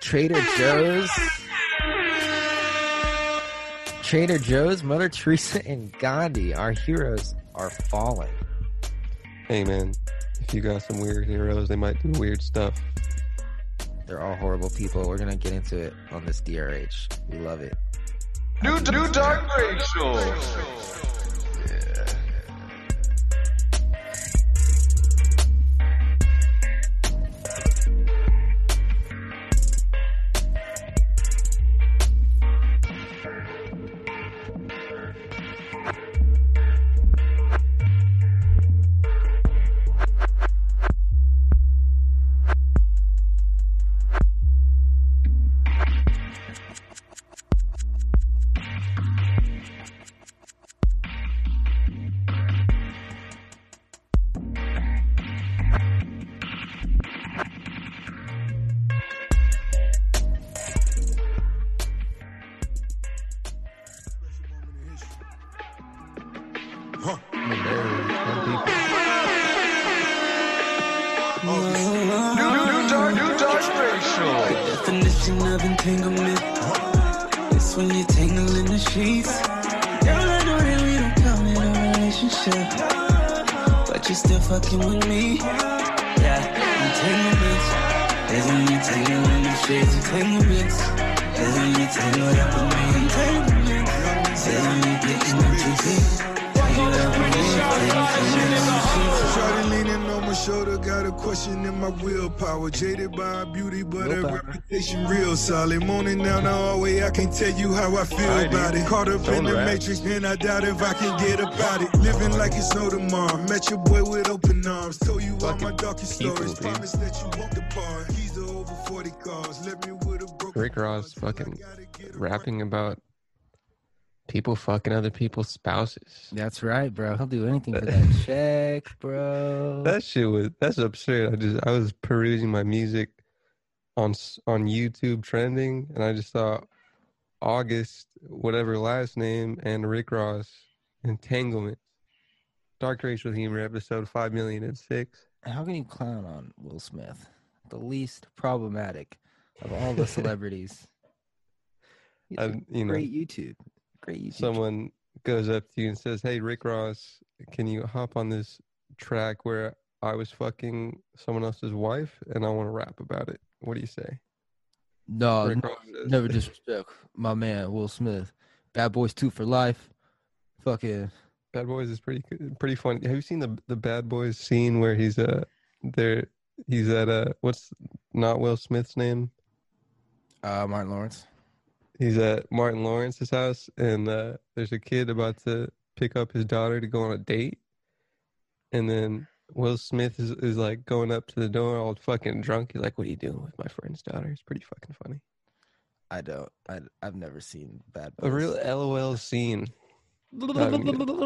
Trader Joe's, Mother Teresa, and Gandhi. Our heroes are fallen. Hey, man. If you got some weird heroes, they might do weird stuff. They're all horrible people. We're going to get into it on this DRH. We love it. New Dark Racial. Yeah. Solid morning now, all the way. I can't tell you how I feel about it. Caught up in the matrix, and I doubt if I can get about it. Living like it's no tomorrow. Met your boy with open arms. Told you all my darkest stories. Promise that you walk the bar. He's over 40 cars. Left me with a broken. Rick Ross fucking rapping about people fucking other people's spouses. That's right, bro. He'll do anything for that check, bro. That shit was absurd. I was perusing my music on YouTube trending, and I just saw August, whatever last name, and Rick Ross entanglement. Dark Racial Humor episode 5,000,006. How can you clown on Will Smith, the least problematic of all the celebrities? Great YouTube. Someone goes up to you and says, "Hey, Rick Ross, can you hop on this track where I was fucking someone else's wife, and I want to rap about it? What do you say?" No, never disrespect my man Will Smith. Bad Boys 2 for life. Fuck yeah. Bad Boys is pretty funny. Have you seen the Bad Boys scene where he's there? He's at what's not Will Smith's name? Martin Lawrence. He's at Martin Lawrence's house, and there's a kid about to pick up his daughter to go on a date, and then Will Smith is like going up to the door all fucking drunk. He's like, "What are you doing with my friend's daughter?" It's pretty fucking funny. I've never seen Bad Boys. A real LOL scene.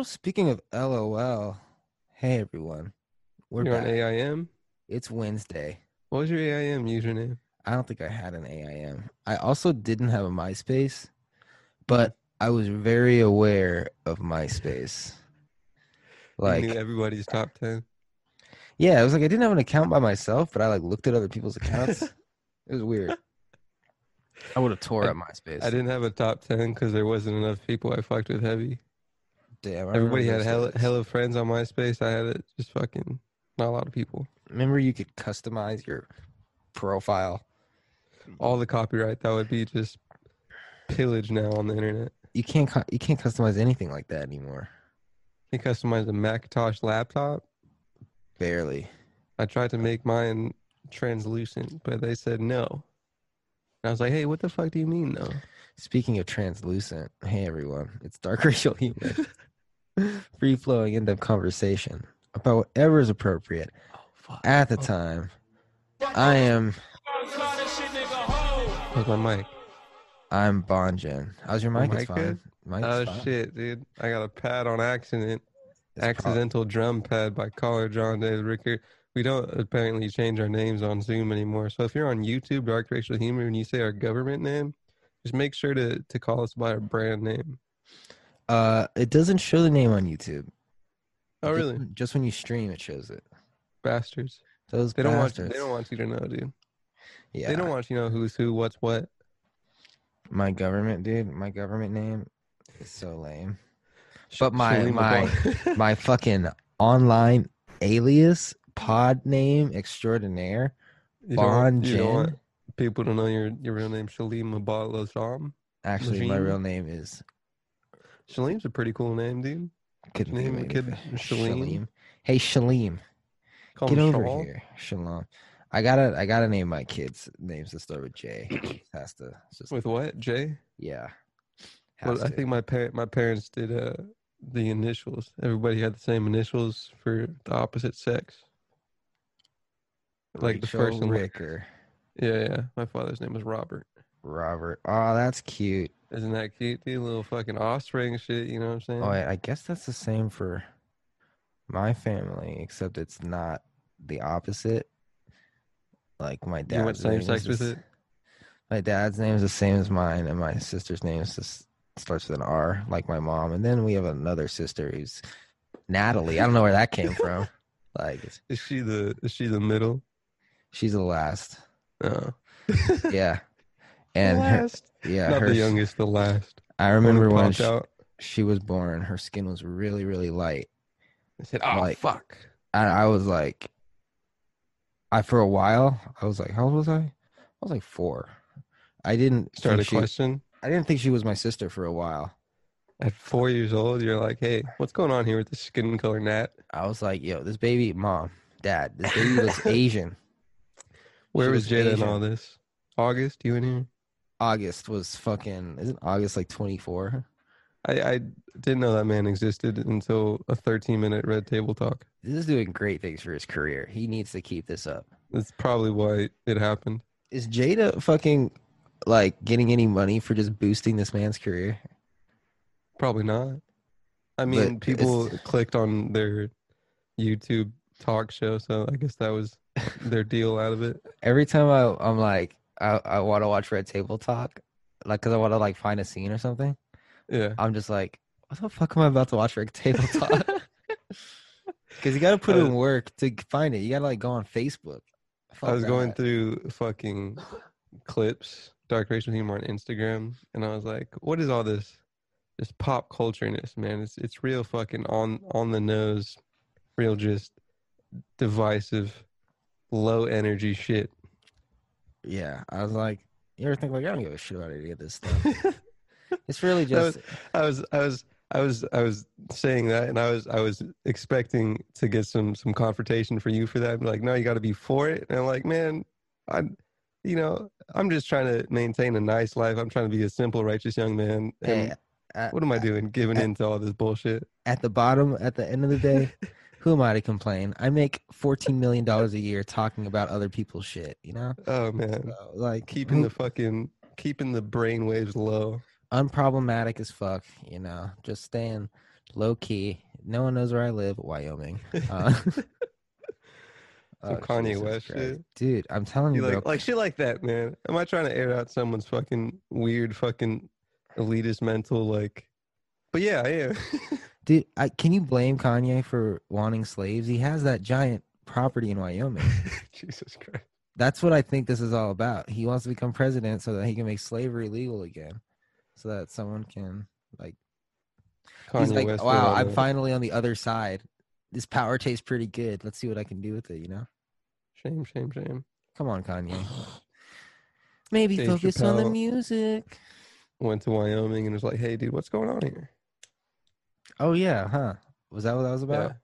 Speaking of LOL, hey everyone. You're back on AIM? It's Wednesday. What was your AIM username? I don't think I had an AIM. I also didn't have a MySpace, but I was very aware of MySpace. Like, you knew everybody's top 10. Yeah, it was like I didn't have an account by myself, but I like looked at other people's accounts. It was weird. I would have tore up MySpace. I didn't have a top 10 because there wasn't enough people I fucked with heavy. Damn, everybody had hella friends on MySpace. I had it just fucking not a lot of people. Remember, you could customize your profile. All the copyright that would be just pillage now on the internet. You can't customize anything like that anymore. You can customize a Macintosh laptop. Barely. I tried to make mine translucent, but they said no. And I was like, "Hey, what the fuck do you mean, though?" Speaking of translucent, hey, everyone. It's Dark Racial Humor. Free-flowing in-depth conversation about whatever is appropriate at the time. Where's my mic? I'm Bonjan. How's your mic? It's fine. Mike's fine. Shit, dude. I got a pad on accident. Accidental drum pad by Caller John David Ricker. We don't apparently change our names on Zoom anymore. So if you're on YouTube, Dark Racial Humor, and you say our government name, just make sure to call us by our brand name. It doesn't show the name on YouTube. Oh, really? Just when you stream, it shows it. Bastards. They don't want you to know, dude. Yeah. They don't want you to know who's who, what's what. My government, dude. My government name is so lame. But my fucking online alias, pod name extraordinaire, Bon Jin. People don't know your real name, Shalim Abad Lazam. Actually, Lajim. My real name is... Shalim's a pretty cool name, dude. Good name, kid. Shalim. Hey, Shalim. Call Get over Shalom. Here. Shalom. I gotta name my kids names that start with J. Has to. Just, with what? J? Yeah. Well, I think my parents did the initials. Everybody had the same initials for the opposite sex. Like the first and Ricker. Yeah. My father's name was Robert. Robert. Oh, that's cute. Isn't that cute, dude? Little fucking offspring shit, you know what I'm saying? Oh, I guess that's the same for my family, except it's not the opposite. Like my dad's my dad's name is the same as mine, and my sister's name starts with an R, like my mom. And then we have another sister who's Natalie. I don't know where that came from. Like, is she the middle? She's the last. Oh. Yeah. And not the youngest, the last. I remember when she was born, her skin was really, really light. I said, "Oh, like, fuck!" I was like, for a while, I was like, "How old was I?" I was like 4. I didn't start a question. I didn't think she was my sister for a while. At 4 years old, you're like, "Hey, what's going on here with this skin color, Nat?" I was like, "Yo, this baby, mom, dad, this baby looks Asian." Where was Jada in all this? August, you in here? August was fucking... Isn't August like 24? I didn't know that man existed until a 13-minute Red Table Talk. This is doing great things for his career. He needs to keep this up. That's probably why it happened. Is Jada fucking, like, getting any money for just boosting this man's career? Probably not. I mean, but people clicked on their YouTube talk show, so I guess that was their deal out of it. Every time I'm like... I want to watch Red Table Talk, like, because I want to, like, find a scene or something. Yeah. I'm just like, what the fuck am I about to watch Red Table Talk? Because you got to put in work to find it. You got to, like, go on Facebook. Fuck, I was going through fucking clips, Dark Racial Humor on Instagram, and I was like, what is all this pop culture-ness, man? It's real fucking on the nose, real just divisive, low-energy shit. Yeah, I was like, you ever think, like, I don't give a shit about any of this stuff. It's really just... I was saying that, and I was expecting to get some confrontation for you for that. I'm like, no, you got to be for it. And I'm like, man, I'm just trying to maintain a nice life. I'm trying to be a simple, righteous young man. And hey, what am I doing, giving in to all this bullshit? At the end of the day... Who am I to complain? I make $14 million a year talking about other people's shit, you know? Oh, man. So, like, keeping the brainwaves low. Unproblematic as fuck, you know? Just staying low key. No one knows where I live, Wyoming. Some Kanye Jesus West Christ. Shit. Dude, I'm telling you. Like shit like that, man. Am I trying to air out someone's fucking weird fucking elitist mental, like... But yeah, I am. Dude, can you blame Kanye for wanting slaves? He has that giant property in Wyoming. Jesus Christ. That's what I think this is all about. He wants to become president so that he can make slavery legal again. So that someone can, like... Kanye he's like, West wow, I'm finally on the other side. This power tastes pretty good. Let's see what I can do with it, you know? Shame, shame, shame. Come on, Kanye. Maybe Dave focus Chappelle on the music. Went to Wyoming and was like, hey, dude, what's going on here? Oh, yeah, huh? Was that what that was about? Yeah.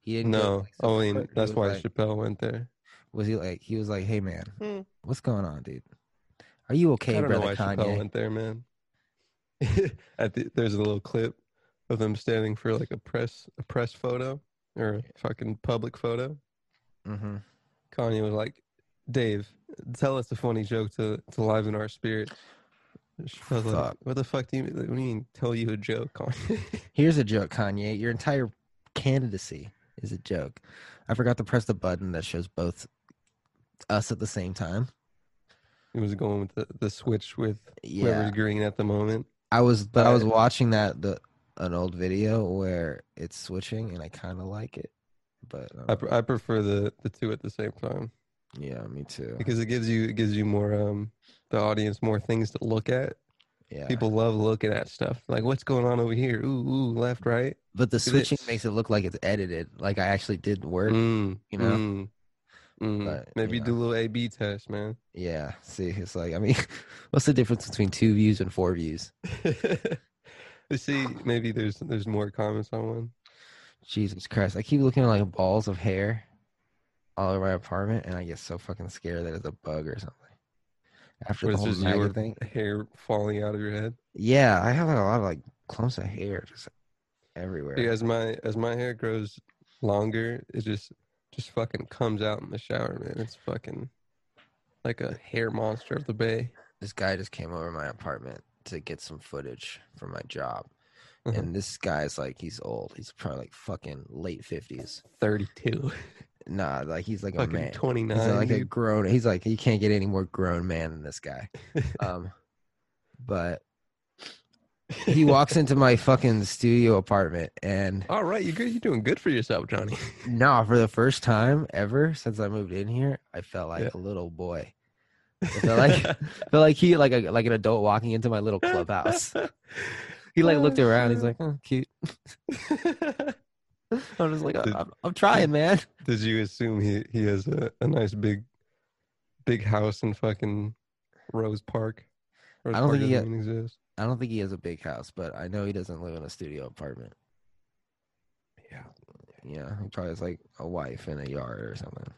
He didn't know. Oh, I mean, that's why Chappelle went there. Was he was like, hey, man, what's going on, dude? Are you okay, brother Kanye? I don't know why Chappelle went there, man. There's a little clip of them standing for, like, a press photo or a fucking public photo. Mm-hmm. Kanye was like, Dave, tell us a funny joke to liven our spirits. Like, what the fuck do you mean tell you a joke, Kanye? Here's a joke, Kanye. Your entire candidacy is a joke. I forgot to press the button that shows both us at the same time. It was going with the switch with whoever's green at the moment. I was watching an old video where it's switching, and I kind of like it. But I prefer the two at the same time. Yeah, me too. Because it gives you more the audience more things to look at. Yeah. People love looking at stuff. Like, what's going on over here? Ooh, left, right. But the switching makes it look like it's edited. Like, I actually did work, you know? But, maybe do a little A-B test, man. Yeah. See, it's like, I mean, what's the difference between 2 views and 4 views? See, maybe there's more comments on one. Jesus Christ. I keep looking at, like, balls of hair all over my apartment, and I get so fucking scared that it's a bug or something. After the whole maggot thing, hair falling out of your head. Yeah, I have like a lot of like clumps of hair just everywhere. Dude, as my hair grows longer, it just fucking comes out in the shower, man. It's fucking like a hair monster of the bay. This guy just came over to my apartment to get some footage for my job, and this guy's like, he's old. He's probably like fucking late 50s, 32. Nah, like he's like fucking a man. 29. He's like a grown. He's like, you can't get any more grown man than this guy. But he walks into my fucking studio apartment, and all right, you're doing good for yourself, Johnny. No, for the first time ever since I moved in here, I felt like a little boy. I felt like he like an adult walking into my little clubhouse. He like looked around. He's like, oh, cute. I was like, I'm trying, man. Did you assume he has a nice big house in fucking Rose Park? Rose Park doesn't exist. I don't think he has a big house, but I know he doesn't live in a studio apartment. Yeah. Yeah, he probably has like a wife and a yard or something.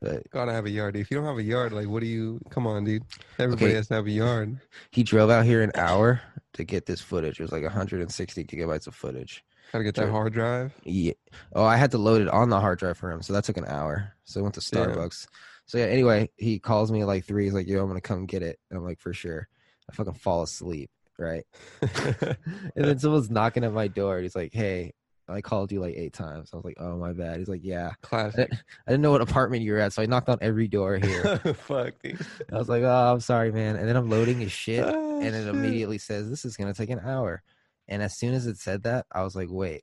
But gotta have a yard. If you don't have a yard, like what do you, come on, dude. Everybody has to have a yard. He drove out here an hour to get this footage. It was like 160 gigabytes of footage. Gotta get that hard drive? Yeah. Oh, I had to load it on the hard drive for him, so that took an hour. So I went to Starbucks. Yeah. So yeah, anyway, he calls me at like 3. He's like, yo, I'm gonna come get it. And I'm like, for sure. I fucking fall asleep, right? And then someone's knocking at my door. And he's like, hey, I called you like 8 times. I was like, oh, my bad. He's like, yeah. Classic. I didn't know what apartment you were at, so I knocked on every door here. Fuck, dude. I was like, oh, I'm sorry, man. And then I'm loading his shit, and it immediately says, this is gonna take an hour. And as soon as it said that, I was like, wait,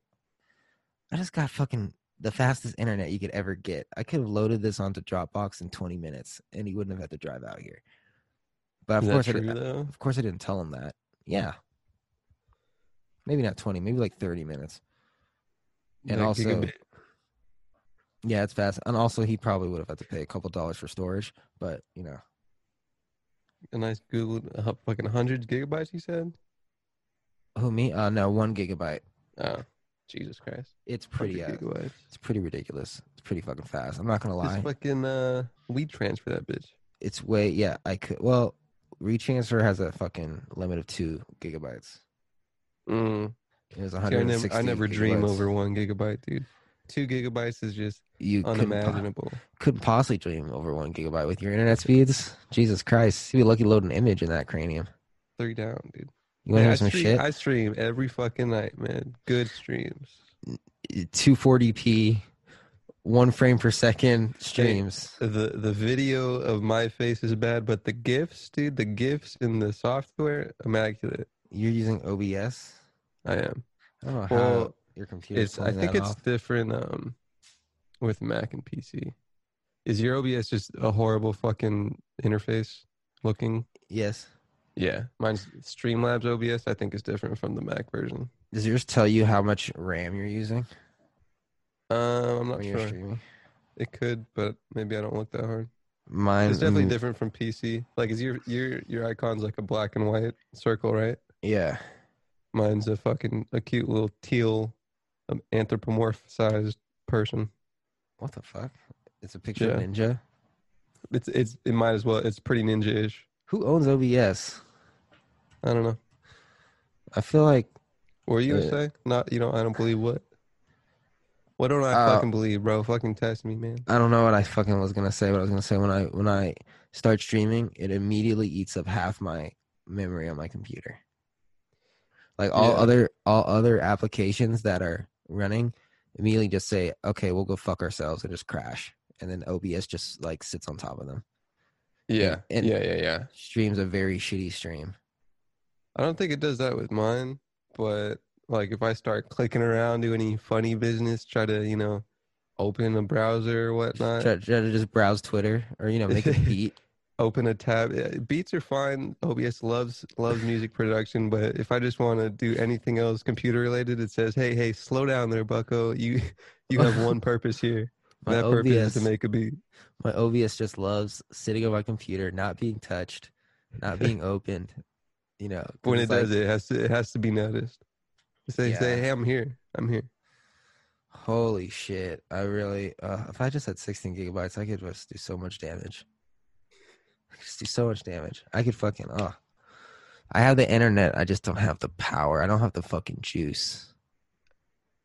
I just got fucking the fastest internet you could ever get. I could have loaded this onto Dropbox in 20 minutes, and he wouldn't have had to drive out here. But of course I didn't tell him that. Yeah. Maybe not 20, maybe like 30 minutes. And like also, yeah, it's fast. And also, he probably would have had to pay a couple dollars for storage, but, you know. A nice Google, fucking 100 gigabytes, he said? Who, me? No, 1 gigabyte. Oh, Jesus Christ! It's pretty. It's pretty ridiculous. It's pretty fucking fast. I'm not gonna lie. Just fucking weed transfer that bitch. It's way. Yeah, I could. Well, retransfer has a fucking limit of 2 gigabytes. It was 160. I never dream over 1 gigabyte, dude. 2 gigabytes is just unimaginable. Couldn't possibly dream over 1 gigabyte with your internet speeds. Jesus Christ! You'd be lucky to load an image in that cranium. 3 down, dude. You want to hear some shit? I stream every fucking night, man. Good streams. 240p, 1 frame per second streams. Dude, the video of my face is bad, but the GIFs, dude, the GIFs in the software, immaculate. You're using OBS? I am. I don't know how your computer is pulling that off. I think it's different with Mac and PC. Is your OBS just a horrible fucking interface looking? Yes. Yeah, mine's Streamlabs OBS, I think, is different from the Mac version. Does yours tell you how much RAM you're using? I'm not sure. It could, but maybe I don't look that hard. Mine is definitely different from PC. Like, is your icon's like a black and white circle, right? Yeah. Mine's a fucking cute little teal, anthropomorphized person. What the fuck? It's a picture of Ninja. It might as well. It's pretty Ninja-ish. Who owns OBS? I don't know. I feel like. What were you gonna say? Not, you know, I don't believe what? What don't I fucking believe, bro? Fucking test me, man. I don't know what I fucking was gonna say, but I was gonna say when I start streaming, it immediately eats up half my memory on my computer. Like all other applications that are running immediately just say, okay, we'll go fuck ourselves and just crash. And then OBS just like sits on top of them. Yeah, and yeah. Stream's a very shitty stream. I don't think it does that with mine, but like if I start clicking around, do any funny business, try to, you know, open a browser or whatnot. Try to just browse Twitter or, you know, make a beat. Open a tab. Beats are fine. OBS loves music production, but if I just want to do anything else computer related, it says, hey, slow down there, bucko. You have one purpose here. That purpose is to make a beat. My OBS just loves sitting on my computer, not being touched, not being opened. You know, when it does, like, it has to be noticed. Say, hey, I'm here. Holy shit! I really, if I just had 16 gigabytes, I could just do so much damage. I could fucking I have the internet. I just don't have the power. I don't have the fucking juice.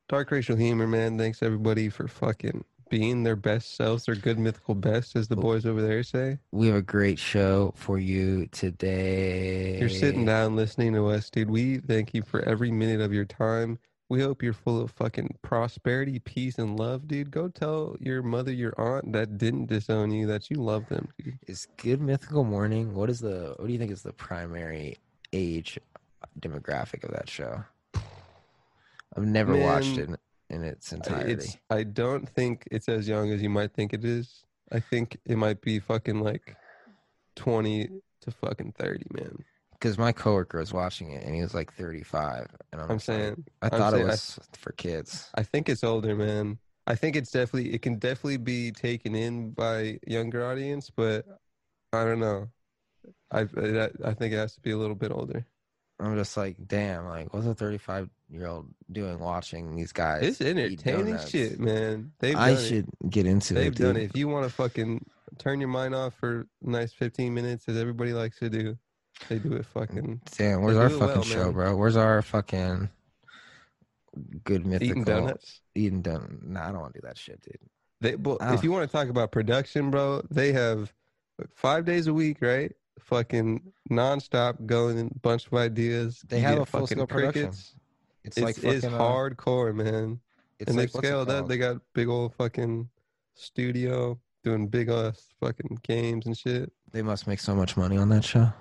Dark racial humor, man. Thanks everybody for fucking being their best selves, their good mythical best, as the boys over there say. We have a great show for you today. You're sitting down listening to us, dude. We thank you for every minute of your time. We hope you're full of fucking prosperity, peace, and love, dude. Go tell your mother, your aunt that didn't disown you that you love them, dude. It's Good Mythical Morning. What do you think is the primary age demographic of that show? I've never watched it in its entirety. I don't think it's as young as you might think it is. I think it might be fucking like 20 to fucking 30, man. Because my coworker was watching it and he was like 35, and I thought it was for kids. I think it's older, man. I think it's definitely be taken in by younger audience, but I don't know. I think it has to be a little bit older. I'm just like, damn, like, what's a 35-year-old doing watching these guys? It's entertaining shit, man. I should get into it. They've done it. If you want to fucking turn your mind off for a nice 15 minutes, as everybody likes to do. They do it fucking... Damn, where's our fucking show, man? Bro? Where's our fucking good mythical... Eating donuts? No, I don't want to do that shit, dude. If you want to talk about production, bro, they have 5 days a week, right? Fucking nonstop going in a bunch of ideas. They have a full-scale production. It's hardcore, man. And they scaled up. They got big old fucking studio doing big-ass fucking games and shit. They must make so much money on that show.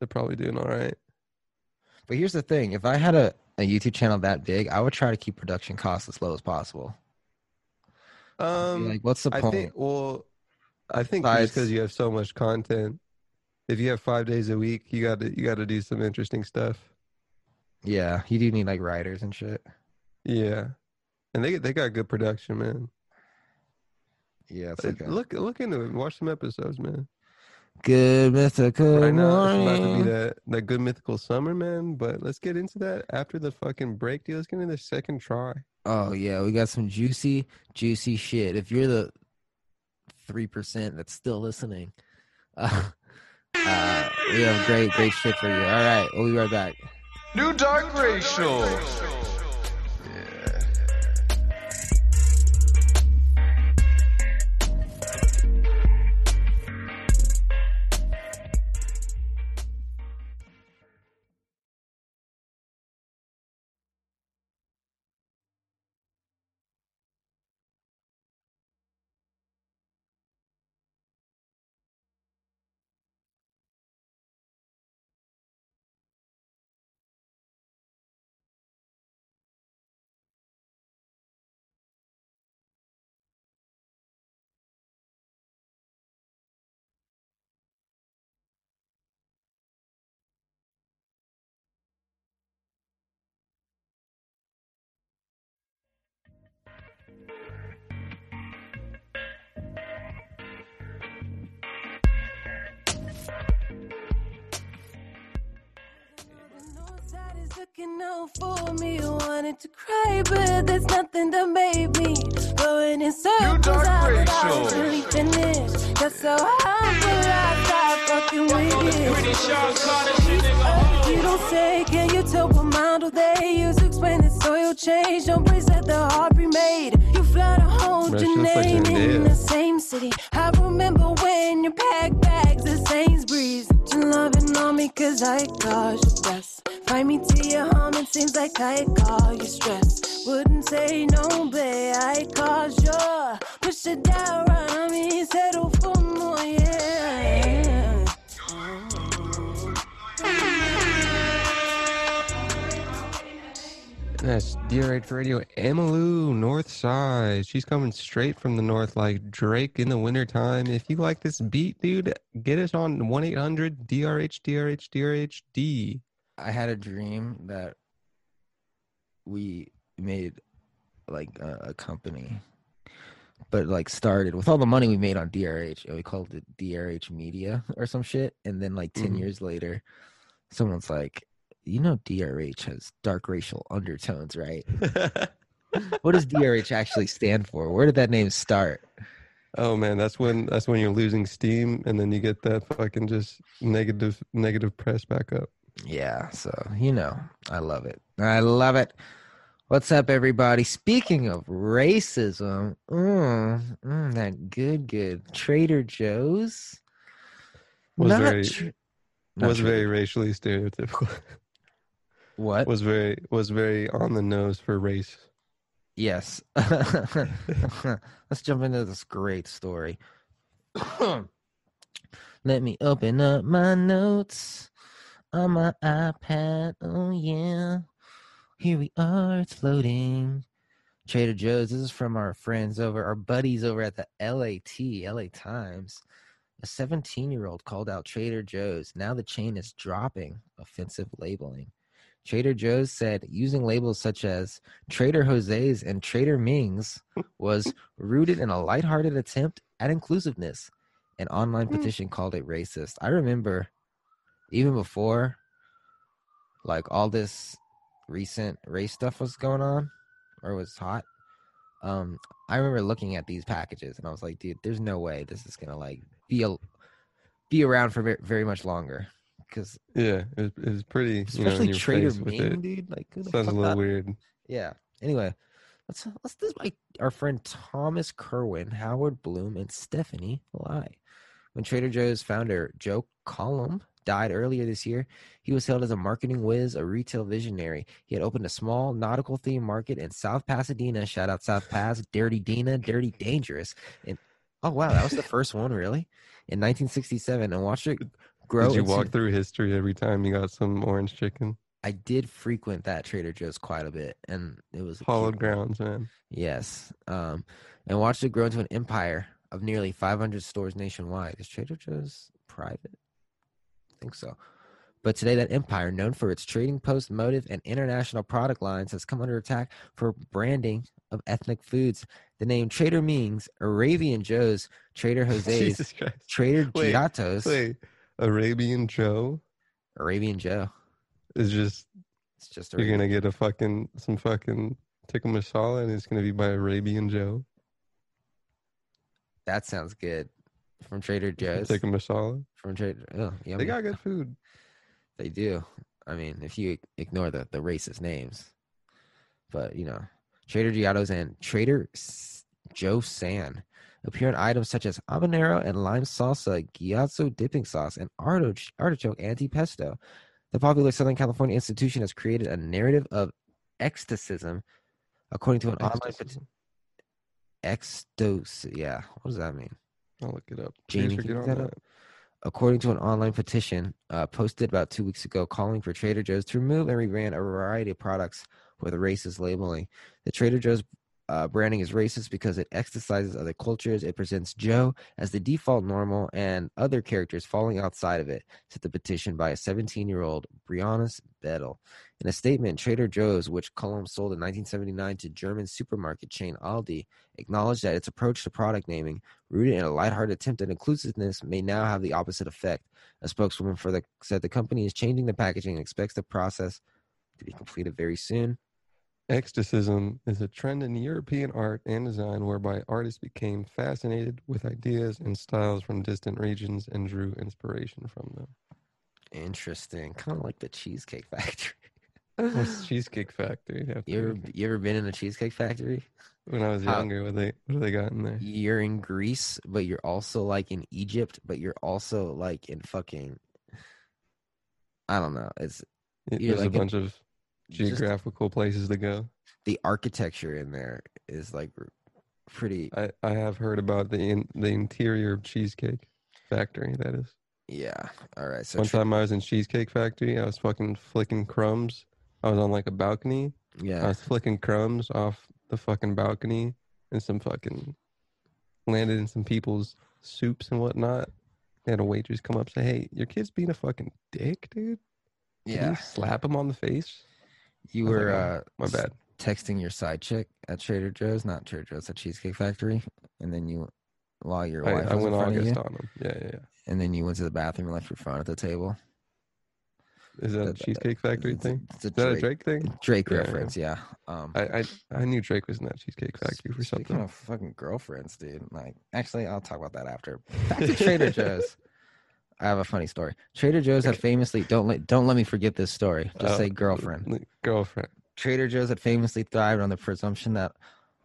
They're probably doing all right. But here's the thing. If I had a YouTube channel that big, I would try to keep production costs as low as possible. What's the point? I think just because you have so much content, if you have 5 days a week, you got to do some interesting stuff. Yeah, you do need like writers and shit. Yeah. And they got good production, man. Yeah, look into it. Watch some episodes, man. Good mythical right now, morning. It's about to be that good mythical summer, man. But let's get into that after the fucking break, dude. Let's get into the second try. Oh yeah, we got some juicy shit. If you're the 3% that's still listening, we have great shit for you. All right, we'll be right back. New Dark Racial. Looking out for me, wanted to cry, but there's nothing that made me going in circles. I was really finished. That's so hard, but I stopped fucking with it. You don't say, can you tell what model they use? Explain the soil change, don't praise that the heart remade. You fly to hold your name in the same city. I remember when you packed bags at Sainsbury's. You're loving on me cause I caused your best. Find me to your home, it seems like I caused your stress. Wouldn't say no, but I caused your push it down on me, settle for more, yeah. That's DRH Radio, Emmylou, North Side. She's coming straight from the north like Drake in the wintertime. If you like this beat, dude, get it on 1-800-DRH-DRH-DRH-D. I had a dream that we made like a company, but like started with all the money we made on DRH, and we called it DRH Media or some shit. And then like 10 years later, someone's like, you know, DRH has dark racial undertones, right? What does DRH actually stand for? Where did that name start? Oh man, that's when you're losing steam, and then you get that fucking just negative press back up. Yeah, so you know, I love it. What's up, everybody? Speaking of racism, that good Trader Joe's was very racially stereotypical. What? Was very on the nose for race. Yes. Let's jump into this great story. Let me open up my notes on my iPad. Oh yeah. Here we are. It's floating. Trader Joe's. This is from our buddies over at the LA Times. A 17-year-old called out Trader Joe's. Now the chain is dropping offensive labeling. Trader Joe's said using labels such as Trader Jose's and Trader Ming's was rooted in a lighthearted attempt at inclusiveness. An online petition called it racist. I remember even before like all this recent race stuff was going on or was hot, I remember looking at these packages and I was like, dude, there's no way this is gonna like be around for very much longer, because yeah, it was pretty, especially Trader Ming, dude. Like, who the fuck? Sounds a little weird. Yeah. Anyway, let's this is like our friend Thomas Kerwin, Howard Bloom, and Stephanie Lai. When Trader Joe's founder Joe Collum died earlier this year, he was hailed as a marketing whiz, a retail visionary. He had opened a small nautical themed market in South Pasadena. Shout out South Pas, Dirty Dina, Dirty Dangerous. And oh wow, that was the first one, really, in 1967, and watched it grow. Did you walk through history every time you got some orange chicken? I did frequent that Trader Joe's quite a bit, and it was hallowed grounds, man. Yes, and watched it grow into an empire of nearly 500 stores nationwide. Is Trader Joe's private? Think so, but today that empire, known for its trading post, motive, and international product lines, has come under attack for branding of ethnic foods. The name Trader Ming's, Arabian Joe's, Trader Jose's, Trader Giotto's. Wait, Arabian Joe is just, it's just Arabian. You're gonna get some fucking tikka masala, and it's gonna be by Arabian Joe. That sounds good. From Trader Joe's. Take a masala. From Trader. Oh, yeah. They got good food. They do. I mean, if you ignore the racist names, but you know, Trader Giotto's and Trader Joe San appear in items such as habanero and lime salsa, gyatso dipping sauce, and artichoke antipasto. The popular Southern California institution has created a narrative of ecstacism, according to an online ecstacy. Yeah, what does that mean? I'll look it up. Jamie, can you look that up? According to an online petition posted about 2 weeks ago calling for Trader Joe's to remove and rebrand a variety of products with racist labeling. The Trader Joe's branding is racist because it exercises other cultures. It presents Joe as the default normal and other characters falling outside of it, said the petition by a 17-year-old Brianna Bedell. In a statement, Trader Joe's, which Colum sold in 1979 to German supermarket chain Aldi, acknowledged that its approach to product naming, rooted in a lighthearted attempt at inclusiveness, may now have the opposite effect. A spokeswoman said the company is changing the packaging and expects the process to be completed very soon. Ecstacism is a trend in European art and design whereby artists became fascinated with ideas and styles from distant regions and drew inspiration from them. Interesting. Kind of like the Cheesecake Factory. What's Cheesecake Factory? You ever been in a Cheesecake Factory? When I was younger, what do they got in there? You're in Greece, but you're also like in Egypt, but you're also like in fucking, I don't know. There's like a bunch of geographical places to go. The architecture in there is like pretty. I have heard about the interior of Cheesecake Factory. That is. Yeah. All right. So one time I was in Cheesecake Factory. I was fucking flicking crumbs. I was on like a balcony, Yeah. I was flicking crumbs off the fucking balcony and some fucking landed in some people's soups and whatnot. They had a waitress come up and say, hey, your kid's being a fucking dick, dude. Yeah. Can you slap him on the face? You were like, my bad. Texting your side chick at Trader Joe's, not Trader Joe's, at Cheesecake Factory. And then you, while your wife I was went in front August of you, on them. Yeah. And then you went to the bathroom and left your phone at the table. Is that a Cheesecake Factory thing? Is that a Drake thing? Drake reference, yeah. I knew Drake was in that Cheesecake Factory for something. Speaking of fucking girlfriends, dude. Like, actually, I'll talk about that after. Back to Trader Joe's. I have a funny story. Trader Joe's had famously, don't let me forget this story. Just say girlfriend. Girlfriend. Trader Joe's had famously thrived on the presumption that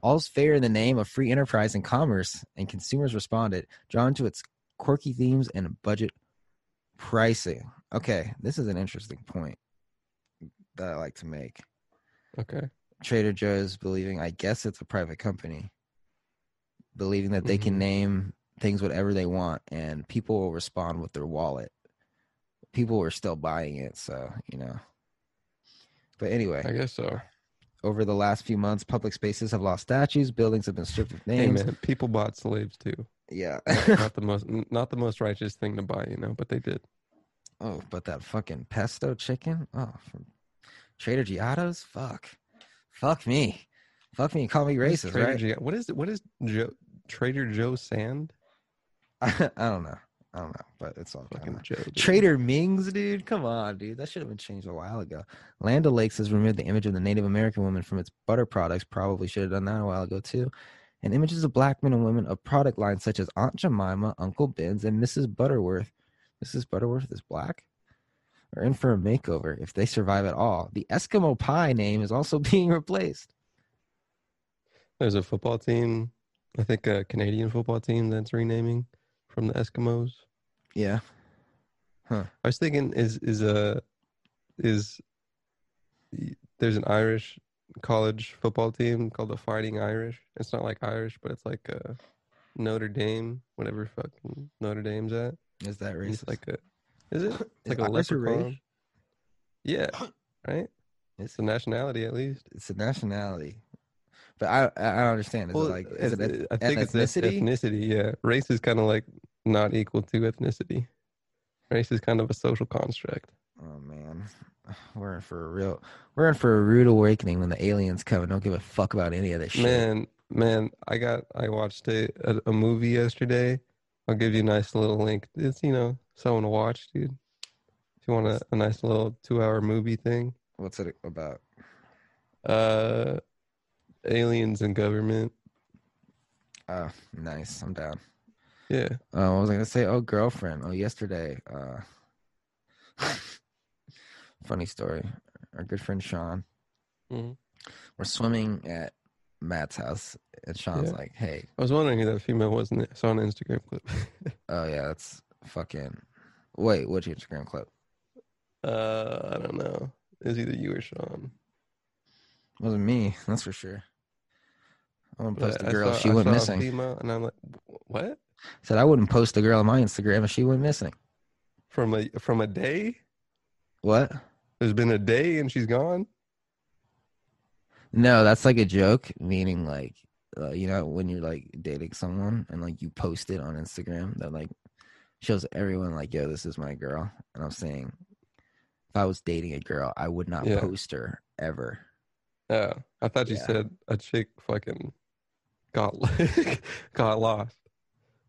all's fair in the name of free enterprise and commerce, and consumers responded, drawn to its quirky themes and budget pricing. Okay, this is an interesting point that I like to make. Okay. Trader Joe's believing, I guess it's a private company, believing that they can name things whatever they want and people will respond with their wallet. People were still buying it, so, you know. But anyway. I guess so. Over the last few months, public spaces have lost statues, buildings have been stripped of names. Hey man, people bought slaves too. Yeah. not the most righteous thing to buy, you know, but they did. Oh, but that fucking pesto chicken? Oh, from Trader Giotto's? Fuck me. Fuck me and call me racist, right? What is Trader Joe Sand? I don't know, but it's all fucking Joe. Dude. Trader Ming's, dude? Come on, dude. That should have been changed a while ago. Land O'Lakes has removed the image of the Native American woman from its butter products. Probably should have done that a while ago, too. And images of black men and women of product lines such as Aunt Jemima, Uncle Ben's, and Mrs. Butterworth. Mrs. Butterworth is black? Are in for a makeover if they survive at all. The Eskimo Pie name is also being replaced. There's a football team, I think a Canadian football team that's renaming from the Eskimos. Yeah. Huh. I was thinking there's an Irish college football team called the Fighting Irish. It's not like Irish, but it's like Notre Dame, whatever fucking Notre Dame's at. Is that racist? It's like a leprechaun? Yeah, right? It's a nationality, at least. It's a nationality. But I don't understand. I think it's ethnicity? Ethnicity, yeah. Race is kind of like not equal to ethnicity. Race is kind of a social construct. Oh, man. We're in for a rude awakening when the aliens come and don't give a fuck about any of this shit. Man, I watched a movie yesterday. I'll give you a nice little link. It's, you know, something to watch, dude. If you want a nice little 2-hour movie thing. What's it about? Aliens and government. Oh, nice. I'm down. Yeah. I was going to say, girlfriend. Oh, yesterday. Funny story. Our good friend Sean. Mm-hmm. We're swimming at Matt's house, and Sean's like, hey, I was wondering who that female was in saw an Instagram clip. Oh yeah, that's fucking, wait, which Instagram clip? I don't know, it was either you or Sean. It wasn't me, that's for sure. I wouldn't post a girl she went missing, female, and I'm like, what? I said I wouldn't post a girl on my Instagram if she went missing from a day. What, there's been a day and she's gone? No, that's like a joke, meaning like, you know, when you're like dating someone and like you post it on Instagram, that like shows everyone like, yo, this is my girl. And I'm saying, if I was dating a girl, I would not post her ever. Oh, I thought you said a chick fucking got lost.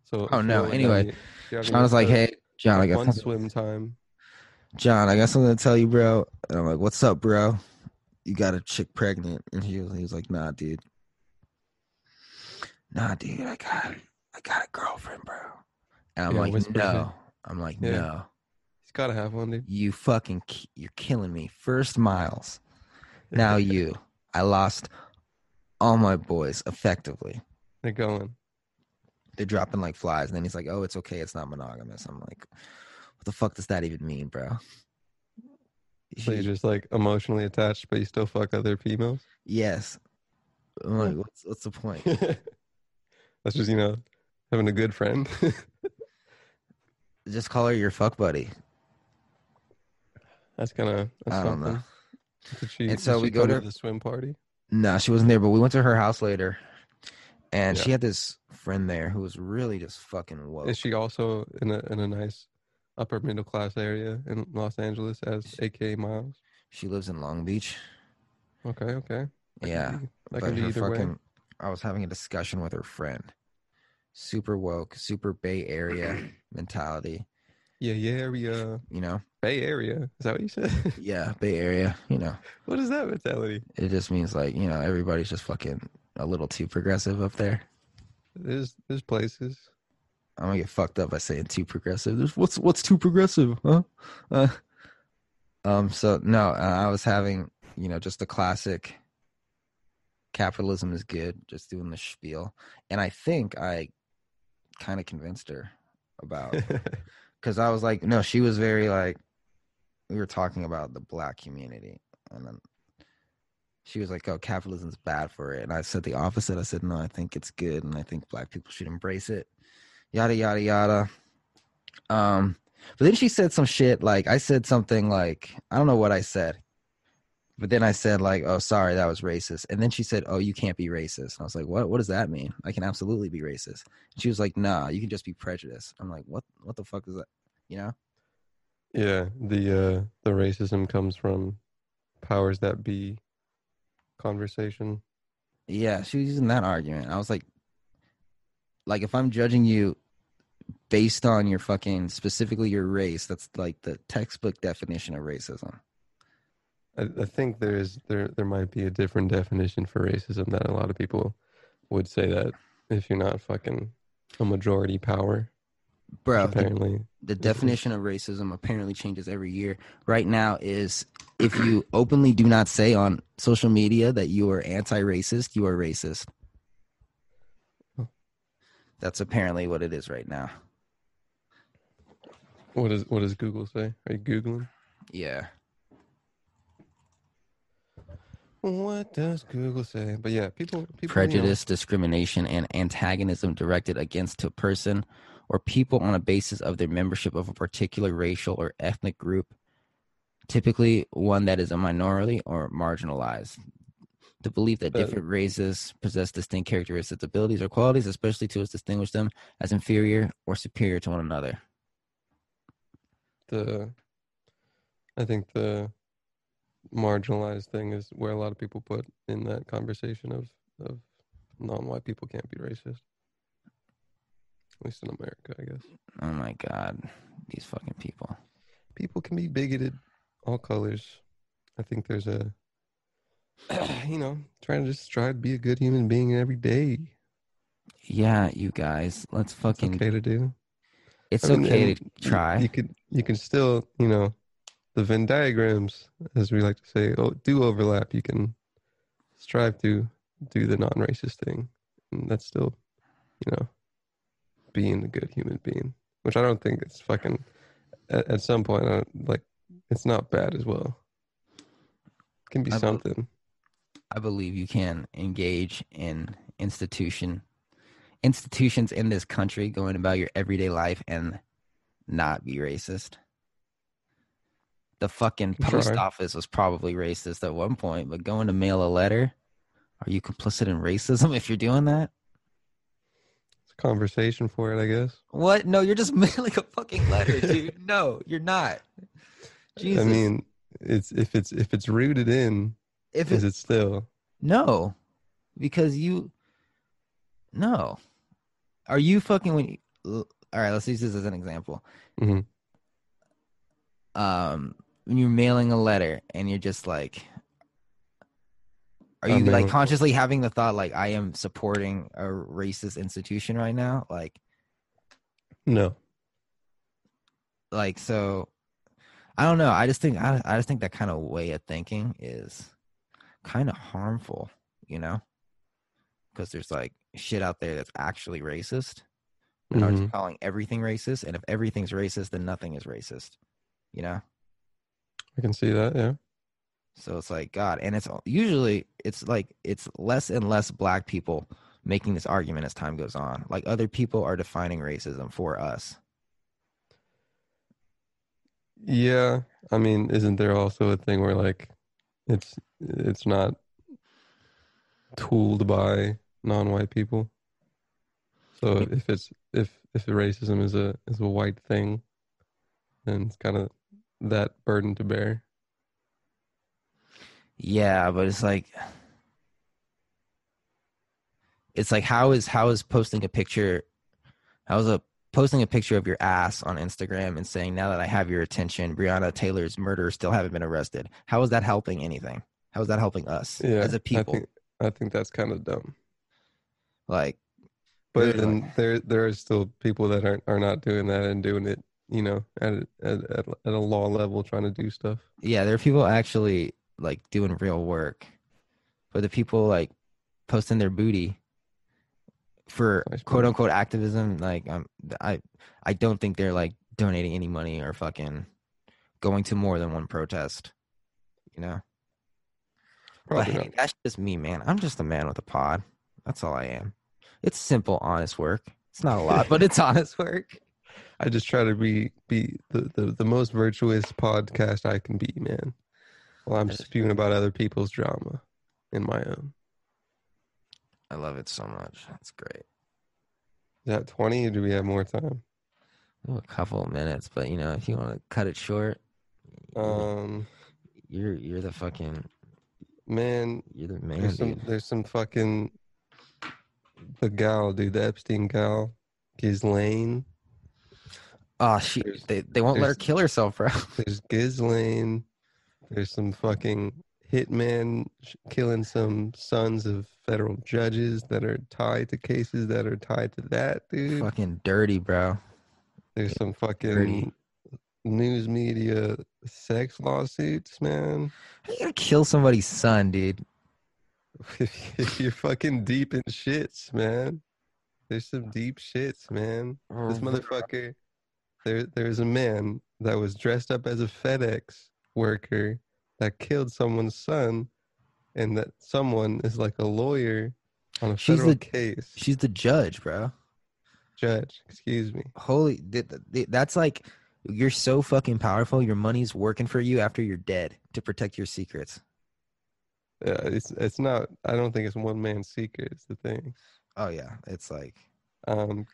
So anyway, John was like, hey, John, I got something to tell you, bro. And I'm like, what's up, bro? You got a chick pregnant. And he was like, nah, dude, I got a girlfriend, bro. And I'm like, no. I'm like, no. He's got to have one, dude. You fucking, you're killing me. First Miles. Now you. I lost all my boys, effectively. They're going. They're dropping like flies. And then he's like, oh, it's okay. It's not monogamous. I'm like, what the fuck does that even mean, bro? So you're just like emotionally attached, but you still fuck other females? Yes. I'm like, what's the point? That's just, you know, having a good friend. Just call her your fuck buddy. That's kind of... I don't know. And so we go to the swim party. No, she wasn't there, but we went to her house later. And she had this friend there who was really just fucking woke. Is she also in a nice upper middle class area in Los Angeles as AKA Miles? She lives in Long Beach. Okay. I can be either way. I was having a discussion with her friend. Super woke, super Bay Area mentality. Yeah, area. You know? Bay Area. Is that what you said? Yeah, Bay Area, you know. What is that mentality? It just means like, you know, everybody's just fucking a little too progressive up there. There's places. I'm gonna get fucked up by saying too progressive. There's what's too progressive, huh? I was having, you know, just the classic capitalism is good, just doing the spiel. And I think I kind of convinced her about, because I was like, no, she was very like, we were talking about the black community. And then she was like, oh, capitalism's bad for it. And I said the opposite. I said, no, I think it's good. And I think black people should embrace it. Yada, yada, yada. But then she said some shit. Like I said something like, I don't know what I said. But then I said, like, oh, sorry, that was racist. And then she said, oh, you can't be racist. And I was like, what? What does that mean? I can absolutely be racist. And she was like, nah, you can just be prejudiced. I'm like, what the fuck is that? You know? Yeah, the racism comes from powers that be conversation. Yeah, she was using that argument. I was like, if I'm judging you based on your fucking, specifically your race, that's like the textbook definition of racism. I think there might be a different definition for racism that a lot of people would say that if you're not fucking a majority power. Bro, apparently the definition of racism apparently changes every year. Right now is if you openly do not say on social media that you are anti-racist, you are racist. That's apparently what it is right now. What does Google say? Are you Googling? Yeah. What does Google say? But yeah, people prejudice, discrimination, and antagonism directed against a person or people on a basis of their membership of a particular racial or ethnic group, typically one that is a minority or marginalized. The belief that different races possess distinct characteristics, abilities, or qualities, especially to distinguish them as inferior or superior to one another. I think the marginalized thing is where a lot of people put in that conversation of non-white people can't be racist. At least in America, I guess. Oh my God. These fucking people. People can be bigoted, all colors. I think there's a, you know, try to be a good human being every day. Yeah, you guys. Let's fucking. It's okay to do. It's okay to try. You can still, you know, the Venn diagrams, as we like to say, do overlap. You can strive to do the non-racist thing. And that's still, you know, being a good human being, which I don't think it's fucking, at some point, it's not bad as well. It can be something. I believe you can engage in institutions in this country, going about your everyday life and not be racist. The fucking post office was probably racist at one point, but going to mail a letter, are you complicit in racism if you're doing that? It's a conversation for it, I guess. What? No, you're just mailing a fucking letter, dude. No, you're not. Jesus. I mean, it's rooted in, is it still? No, because no. Are you fucking all right, let's use this as an example. Mm-hmm. When you're mailing a letter and you're just like, are you like consciously having the thought like I am supporting a racist institution right now? Like, no. Like, so I don't know. I just think that kind of way of thinking is kind of harmful, you know, because there's like shit out there that's actually racist. And I'm just calling everything racist. And if everything's racist, then nothing is racist. You know, I can see that. Yeah. So it's like, God, and it's usually it's less and less black people making this argument as time goes on. Like other people are defining racism for us. Yeah. I mean, isn't there also a thing where like It's not tooled by non-white people. So if racism is a white thing, then it's kind of that burden to bear. Yeah, but it's like how is posting a picture of your ass on Instagram and saying, now that I have your attention, Breonna Taylor's murderer still haven't been arrested. How is that helping anything? How is that helping us as a people? I think that's kind of dumb. But then there are still people that are not doing that and doing it, you know, at a law level, trying to do stuff. Yeah, there are people actually like doing real work, but the people like posting their booty for quote unquote activism, like I don't think they're like donating any money or fucking going to more than one protest, you know. But hey, that's just me, man. I'm just a man with a pod. That's all I am. It's simple, honest work. It's not a lot, but it's honest work. I just try to be the most virtuous podcast I can be, man. Well, I'm spewing about other people's drama in my own. I love it so much. That's great. Is that 20 or do we have more time? Oh, a couple of minutes, but you know, if you want to cut it short, you're the fucking man. You're the man. There's some fucking the gal, dude, the Epstein gal, Ghislaine. Oh, she they won't let her kill herself, bro. There's Ghislaine. There's some fucking hitman killing some sons of federal judges that are tied to cases that are tied to that, dude. Fucking dirty, bro. There's some fucking dirty news media sex lawsuits, man. How are you gonna kill somebody's son, dude? If you're fucking deep in shits, man. There's some deep shits, man. This motherfucker, there's a man that was dressed up as a FedEx worker that killed someone's son, and that someone is like a lawyer on a federal case. She's the judge, bro. Judge, excuse me. Holy, that's like, you're so fucking powerful. Your money's working for you after you're dead to protect your secrets. Yeah, it's not. I don't think it's one man's secret. It's the thing. Oh yeah, it's like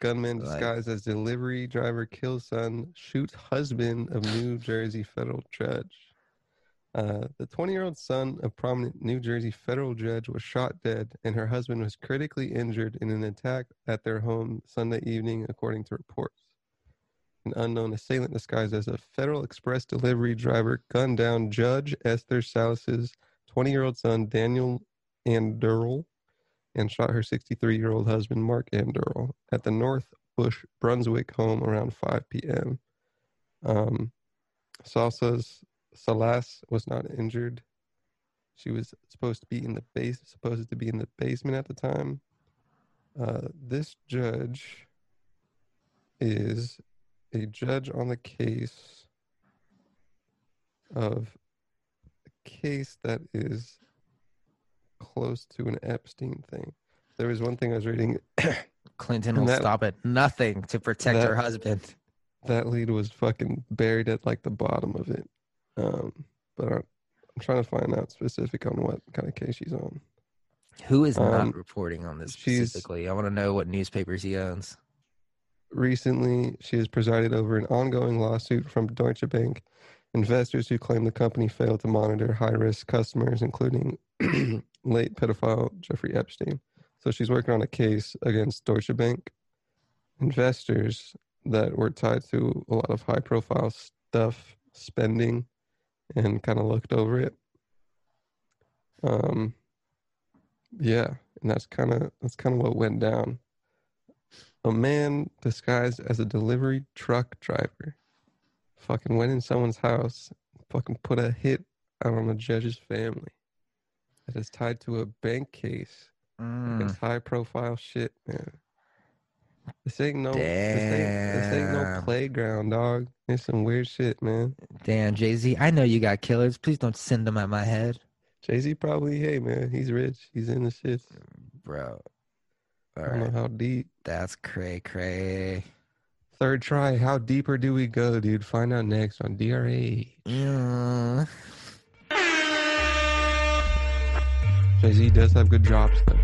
gunman disguised as delivery driver kills son, shoots husband of New Jersey federal judge. The 20-year-old son of prominent New Jersey federal judge was shot dead, and her husband was critically injured in an attack at their home Sunday evening, according to reports. An unknown assailant disguised as a Federal Express delivery driver gunned down Judge Esther Salas' 20-year-old son, Daniel Anderl, and shot her 63-year-old husband, Mark Anderl, at the North Bush, Brunswick home around 5 p.m. Salas was not injured. She was supposed to be in the basement at the time. This judge is a judge on the case of a case that is close to an Epstein thing. There was one thing I was reading. Clinton will stop at nothing to protect her husband. That lead was fucking buried at like the bottom of it. But I'm trying to find out specific on what kind of case she's on. Who is not reporting on this specifically? I want to know what newspapers he owns. Recently, she has presided over an ongoing lawsuit from Deutsche Bank investors who claim the company failed to monitor high-risk customers, including late pedophile Jeffrey Epstein. So she's working on a case against Deutsche Bank investors that were tied to a lot of high-profile stuff, spending, and kind of looked over it. Yeah, and that's kind of what went down. A man disguised as a delivery truck driver fucking went in someone's house, fucking put a hit out on a judge's family that is tied to a bank case. It's high profile shit, man. This ain't no playground, dog. It's some weird shit, man. Damn, Jay-Z, I know you got killers. Please don't send them at my head. Jay-Z probably, hey, man, he's rich. He's in the shit. Bro. I don't know how deep. That's cray. Third try, how deeper do we go, dude? Find out next on DRA. Jay-Z does have good jobs, though.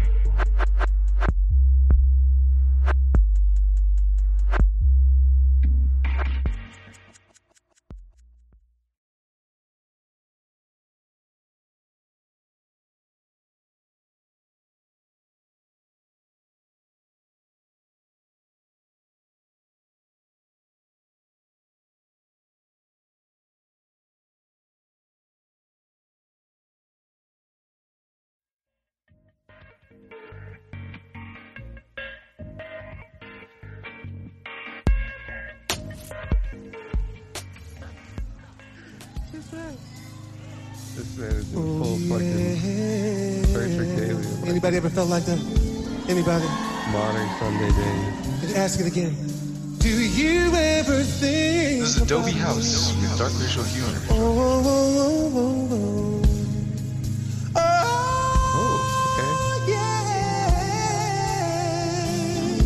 This man is in full fucking Pertricalia. Like anybody ever felt like that? Anybody? Modern Sunday days. Just ask it again. Do you ever think? This is Adobe House with dark racial humor. Oh,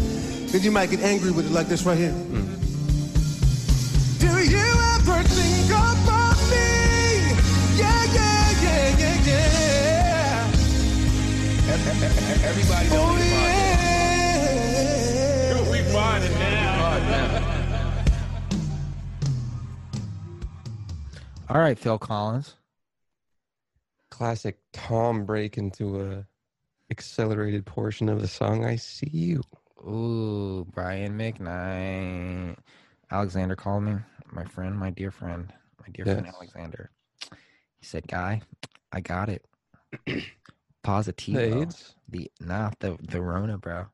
okay. Then you might get angry with it like this right here. Do you ever think about me? Everybody knows we bought it. We bought it now. All right, Phil Collins. Classic Tom break into a accelerated portion of the song I See You. Ooh, Brian McKnight. Alexander called me. My friend, my dear friend. My dear friend Alexander. He said, Guy, I got it. Positive. The Rona, bro.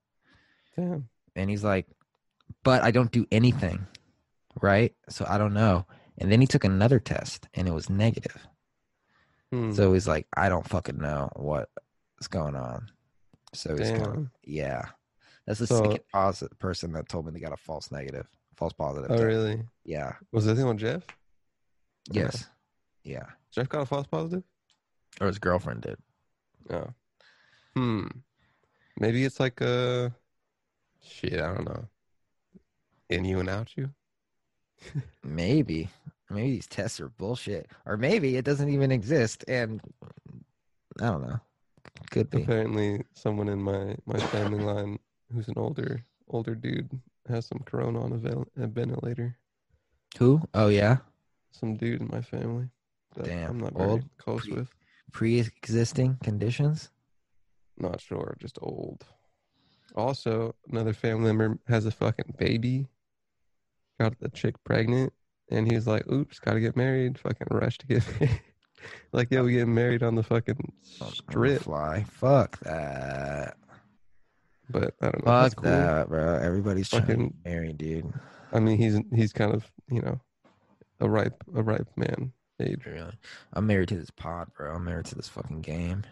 Damn. And he's like, but I don't do anything, right? So I don't know. And then he took another test and it was negative. So he's like, I don't fucking know what's going on. So he's going, yeah. That's the second person that told me they got a false negative, false positive. Oh, really? Yeah. Was that the one, Jeff? Yes. Okay. Yeah. Jeff got a false positive? Or his girlfriend did. Oh. Maybe it's like a... Shit, I don't know. In you and out you? Maybe. Maybe these tests are bullshit. Or maybe it doesn't even exist. And I don't know. Could be. Apparently someone in my family line who's an older dude has some corona on a ventilator. Who? Oh, yeah? Some dude in my family that I'm not very close with. Pre-existing conditions? Not sure, just old. Also, another family member has a fucking baby. Got the chick pregnant, and he's like, oops, gotta get married. Fucking rush to get married. Like, yeah, we getting married on the fucking strip. Fly. Fuck that. But I don't know. Fuck cool. That, bro. Everybody's fucking trying to get married, dude. I mean, he's kind of, you know, a ripe man. Really. I'm married to this pod, bro. I'm married to this fucking game.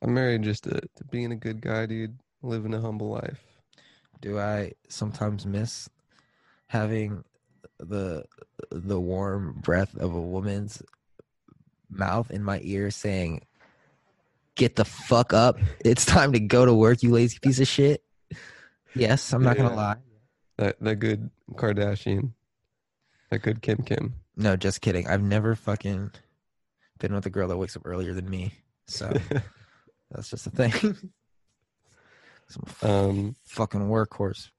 I'm married just to being a good guy, dude. Living a humble life. Do I sometimes miss having the warm breath of a woman's mouth in my ear saying, get the fuck up. It's time to go to work, you lazy piece of shit. Yes, I'm not going to lie. That good Kardashian. That good Kim. No, just kidding. I've never fucking been with a girl that wakes up earlier than me. So that's just a thing. Some fucking workhorse,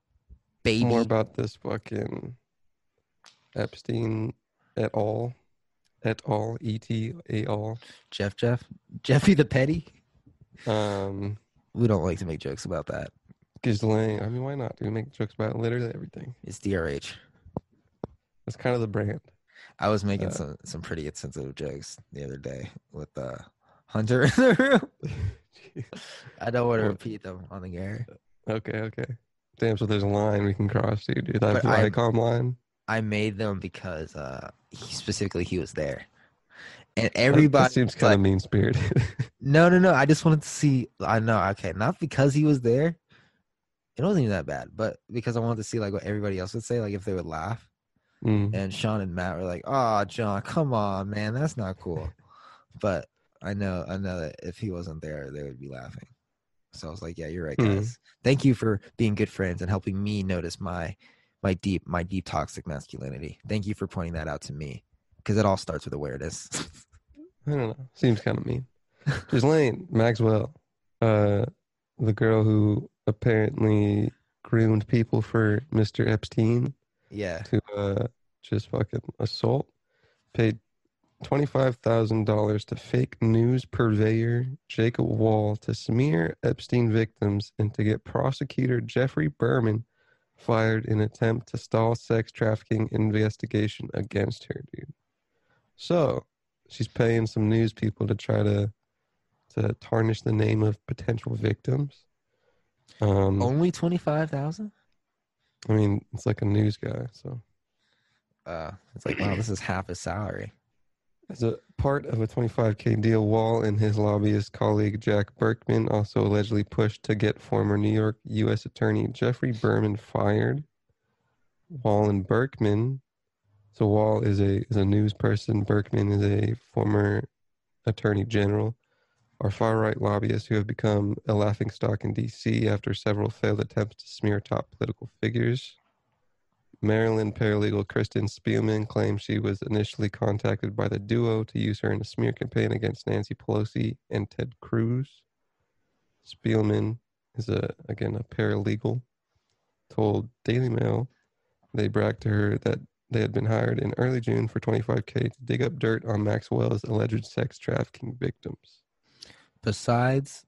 baby. More about this fucking Epstein et al. E.T. Jeffy the Petty. We don't like to make jokes about that. Ghislaine, I mean, why not? We make jokes about literally everything. It's DRH. That's kind of the brand. I was making some pretty insensitive jokes the other day with Hunter in the room. I don't want to repeat them on the air. Okay. Damn, so there's a line we can cross, dude. I calm line. I made them because he was there. And everybody... That seems kind of mean-spirited. No. I just wanted to see... I know, okay. Not because he was there. It wasn't even that bad. But because I wanted to see like what everybody else would say, like if they would laugh. And Sean and Matt were like, oh, John, come on, man. That's not cool. But I know that if he wasn't there, they would be laughing. So I was like, yeah, you're right, guys. Thank you for being good friends and helping me notice my deep toxic masculinity. Thank you for pointing that out to me because it all starts with awareness. I don't know. Seems kind of mean. Ghislaine Maxwell the girl who apparently groomed people for Mr. Epstein. Yeah. To just fucking assault. Paid $25,000 to fake news purveyor Jacob Wohl to smear Epstein victims and to get prosecutor Jeffrey Berman fired in attempt to stall sex trafficking investigation against her, dude. So she's paying some news people to try to tarnish the name of potential victims. Only $25,000? I mean, it's like a news guy, so. It's like, wow, this is half his salary. As a part of a $25,000 deal, Wohl and his lobbyist colleague Jack Burkman also allegedly pushed to get former New York U.S. Attorney Jeffrey Berman fired. Wohl and Burkman. So Wohl is a news person. Burkman is a former attorney general. Are far-right lobbyists who have become a laughingstock in D.C. after several failed attempts to smear top political figures. Maryland paralegal Kristen Spielman claims she was initially contacted by the duo to use her in a smear campaign against Nancy Pelosi and Ted Cruz. Spielman is, again, a paralegal, told Daily Mail they bragged to her that they had been hired in early June for $25,000 to dig up dirt on Maxwell's alleged sex trafficking victims. Besides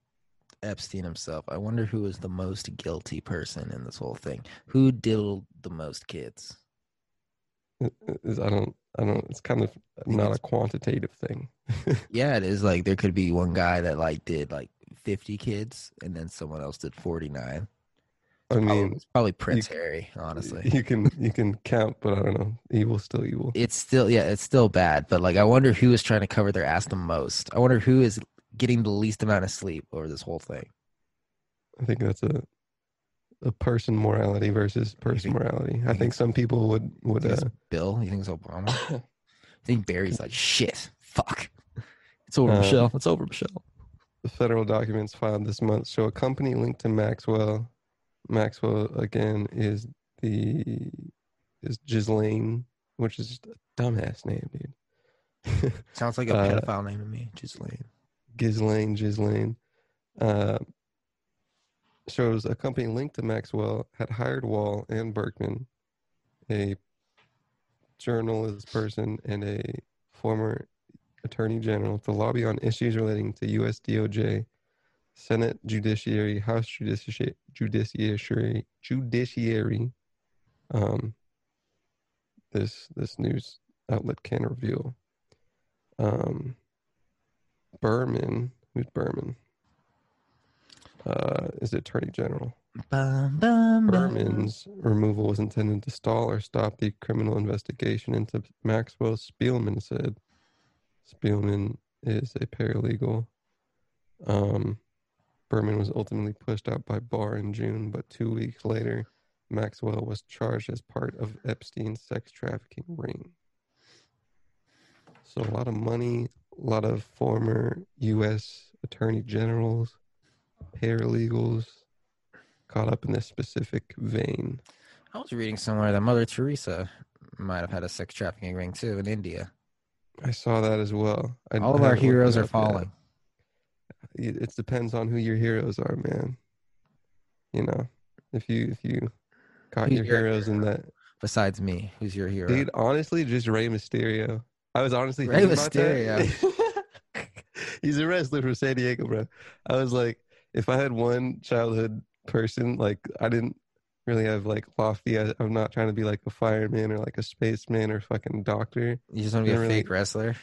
Epstein himself, I wonder who is the most guilty person in this whole thing. Who diddled the most kids? I don't. It's kind of not a quantitative thing. Yeah, it is. Like there could be one guy that like did like 50 kids, and then someone else did 49. I mean, it's probably Prince Harry. Honestly, you can count, but I don't know. Evil's still evil. It's still bad. But like, I wonder who is trying to cover their ass the most. I wonder who is getting the least amount of sleep over this whole thing. I think that's a person morality versus person morality. I think some people would Bill, you think it's Obama? I think Barry's like, shit, fuck. It's over, Michelle. It's over, Michelle. The federal documents filed this month show a company linked to Maxwell. Maxwell, again, is Ghislaine, which is a dumbass name, dude. Sounds like a pedophile name to me, Ghislaine. Ghislaine shows a company linked to Maxwell had hired Wohl and Burkman, a journalist person and a former attorney general, to lobby on issues relating to U.S. DOJ, Senate Judiciary, House Judiciary. This news outlet can reveal. Berman, who's Berman? Is the Attorney General. Berman's removal was intended to stall or stop the criminal investigation into Maxwell, Spielman said. Spielman is a paralegal. Berman was ultimately pushed out by Barr in June, but 2 weeks later, Maxwell was charged as part of Epstein's sex trafficking ring. So a lot of money, a lot of former U.S. attorney generals, paralegals, caught up in this specific vein. I was reading somewhere that Mother Teresa might have had a sex trafficking ring, too, in India. I saw that as well. All of our heroes are falling. It depends on who your heroes are, man. You know, if you got your heroes in that. Besides me, who's your hero? Dude, honestly, just Rey Mysterio. I was honestly thinking about that. He's a wrestler from San Diego, bro. I was like, if I had one childhood person, like I didn't really have like lofty. I'm not trying to be like a fireman or like a spaceman or fucking doctor. You just want to be a fake wrestler?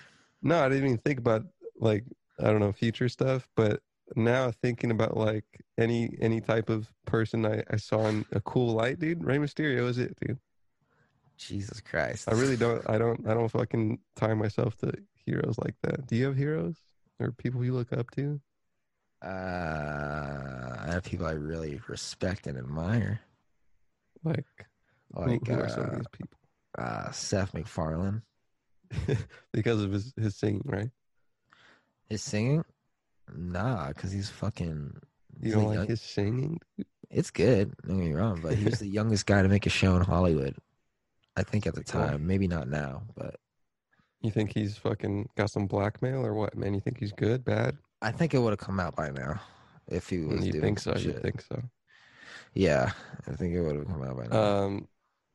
No, I didn't even think about like, I don't know, future stuff. But now thinking about like any type of person I saw in a cool light, dude, Rey Mysterio is it, dude. Jesus Christ. I really don't. I don't fucking tie myself to heroes like that. Do you have heroes or people you look up to? I have people I really respect and admire. Like who are some of these people? Seth MacFarlane. Because of his singing, right? His singing? Nah, because he's fucking. You don't like his singing? It's good. Don't get me wrong, but he was the youngest guy to make a show in Hollywood. I think at the time, maybe not now, but you think he's fucking got some blackmail or what, man? You think he's good, bad? I think it would have come out by now. if he was doing shit. You think so? Yeah, I think it would have come out by now.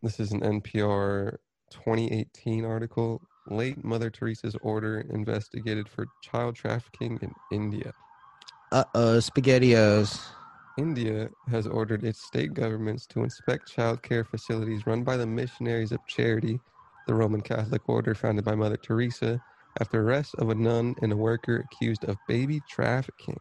This is an NPR 2018 article. Late Mother Teresa's order investigated for child trafficking in India. Uh-oh, SpaghettiOs. India has ordered its state governments to inspect child care facilities run by the Missionaries of Charity, the Roman Catholic order founded by Mother Teresa, after arrests of a nun and a worker accused of baby trafficking.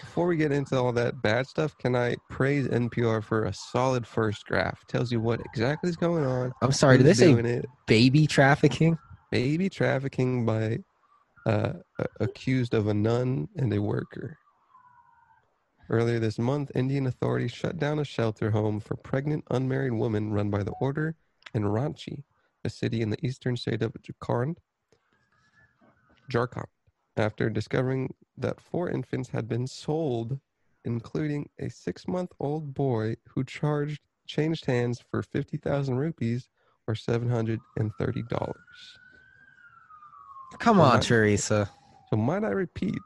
Before we get into all that bad stuff, can I praise NPR for a solid first graph? Tells you what exactly is going on. I'm sorry, did they say baby trafficking? Baby trafficking by accused of a nun and a worker. Earlier this month, Indian authorities shut down a shelter home for pregnant unmarried women run by the order in Ranchi, a city in the eastern state of Jharkhand, after discovering that 4 infants had been sold, including a 6-month-old boy who changed hands for 50,000 rupees or $730. Come on, Teresa. So might I repeat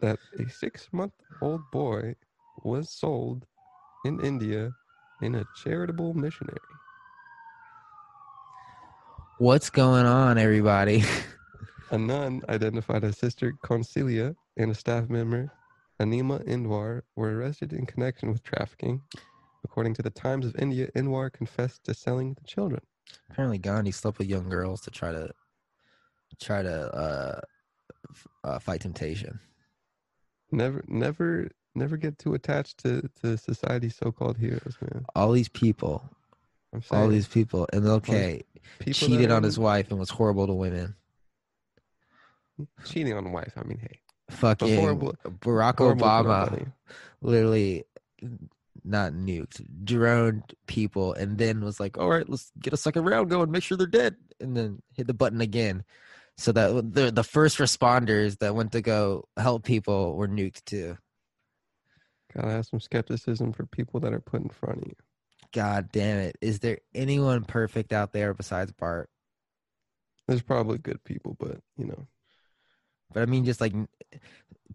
that a 6-month-old boy was sold in India in a charitable missionary. What's going on, everybody? A nun identified as Sister Concilia and a staff member, Anima Indwar, were arrested in connection with trafficking. According to the Times of India, Indwar confessed to selling the children. Apparently, Gandhi slept with young girls to try to fight temptation. Never get too attached to society's so-called heroes, man. All these people, and okay, people cheated on his wife and was horrible to women. Cheating on the wife, I mean, hey. Fucking Barack Obama literally not nuked, droned people, and then was like, all right, let's get a second round going, make sure they're dead, and then hit the button again. So that the first responders that went to go help people were nuked too. Gotta have some skepticism for people that are put in front of you. God damn it. Is there anyone perfect out there besides Bart? There's probably good people, but you know. But I mean, just like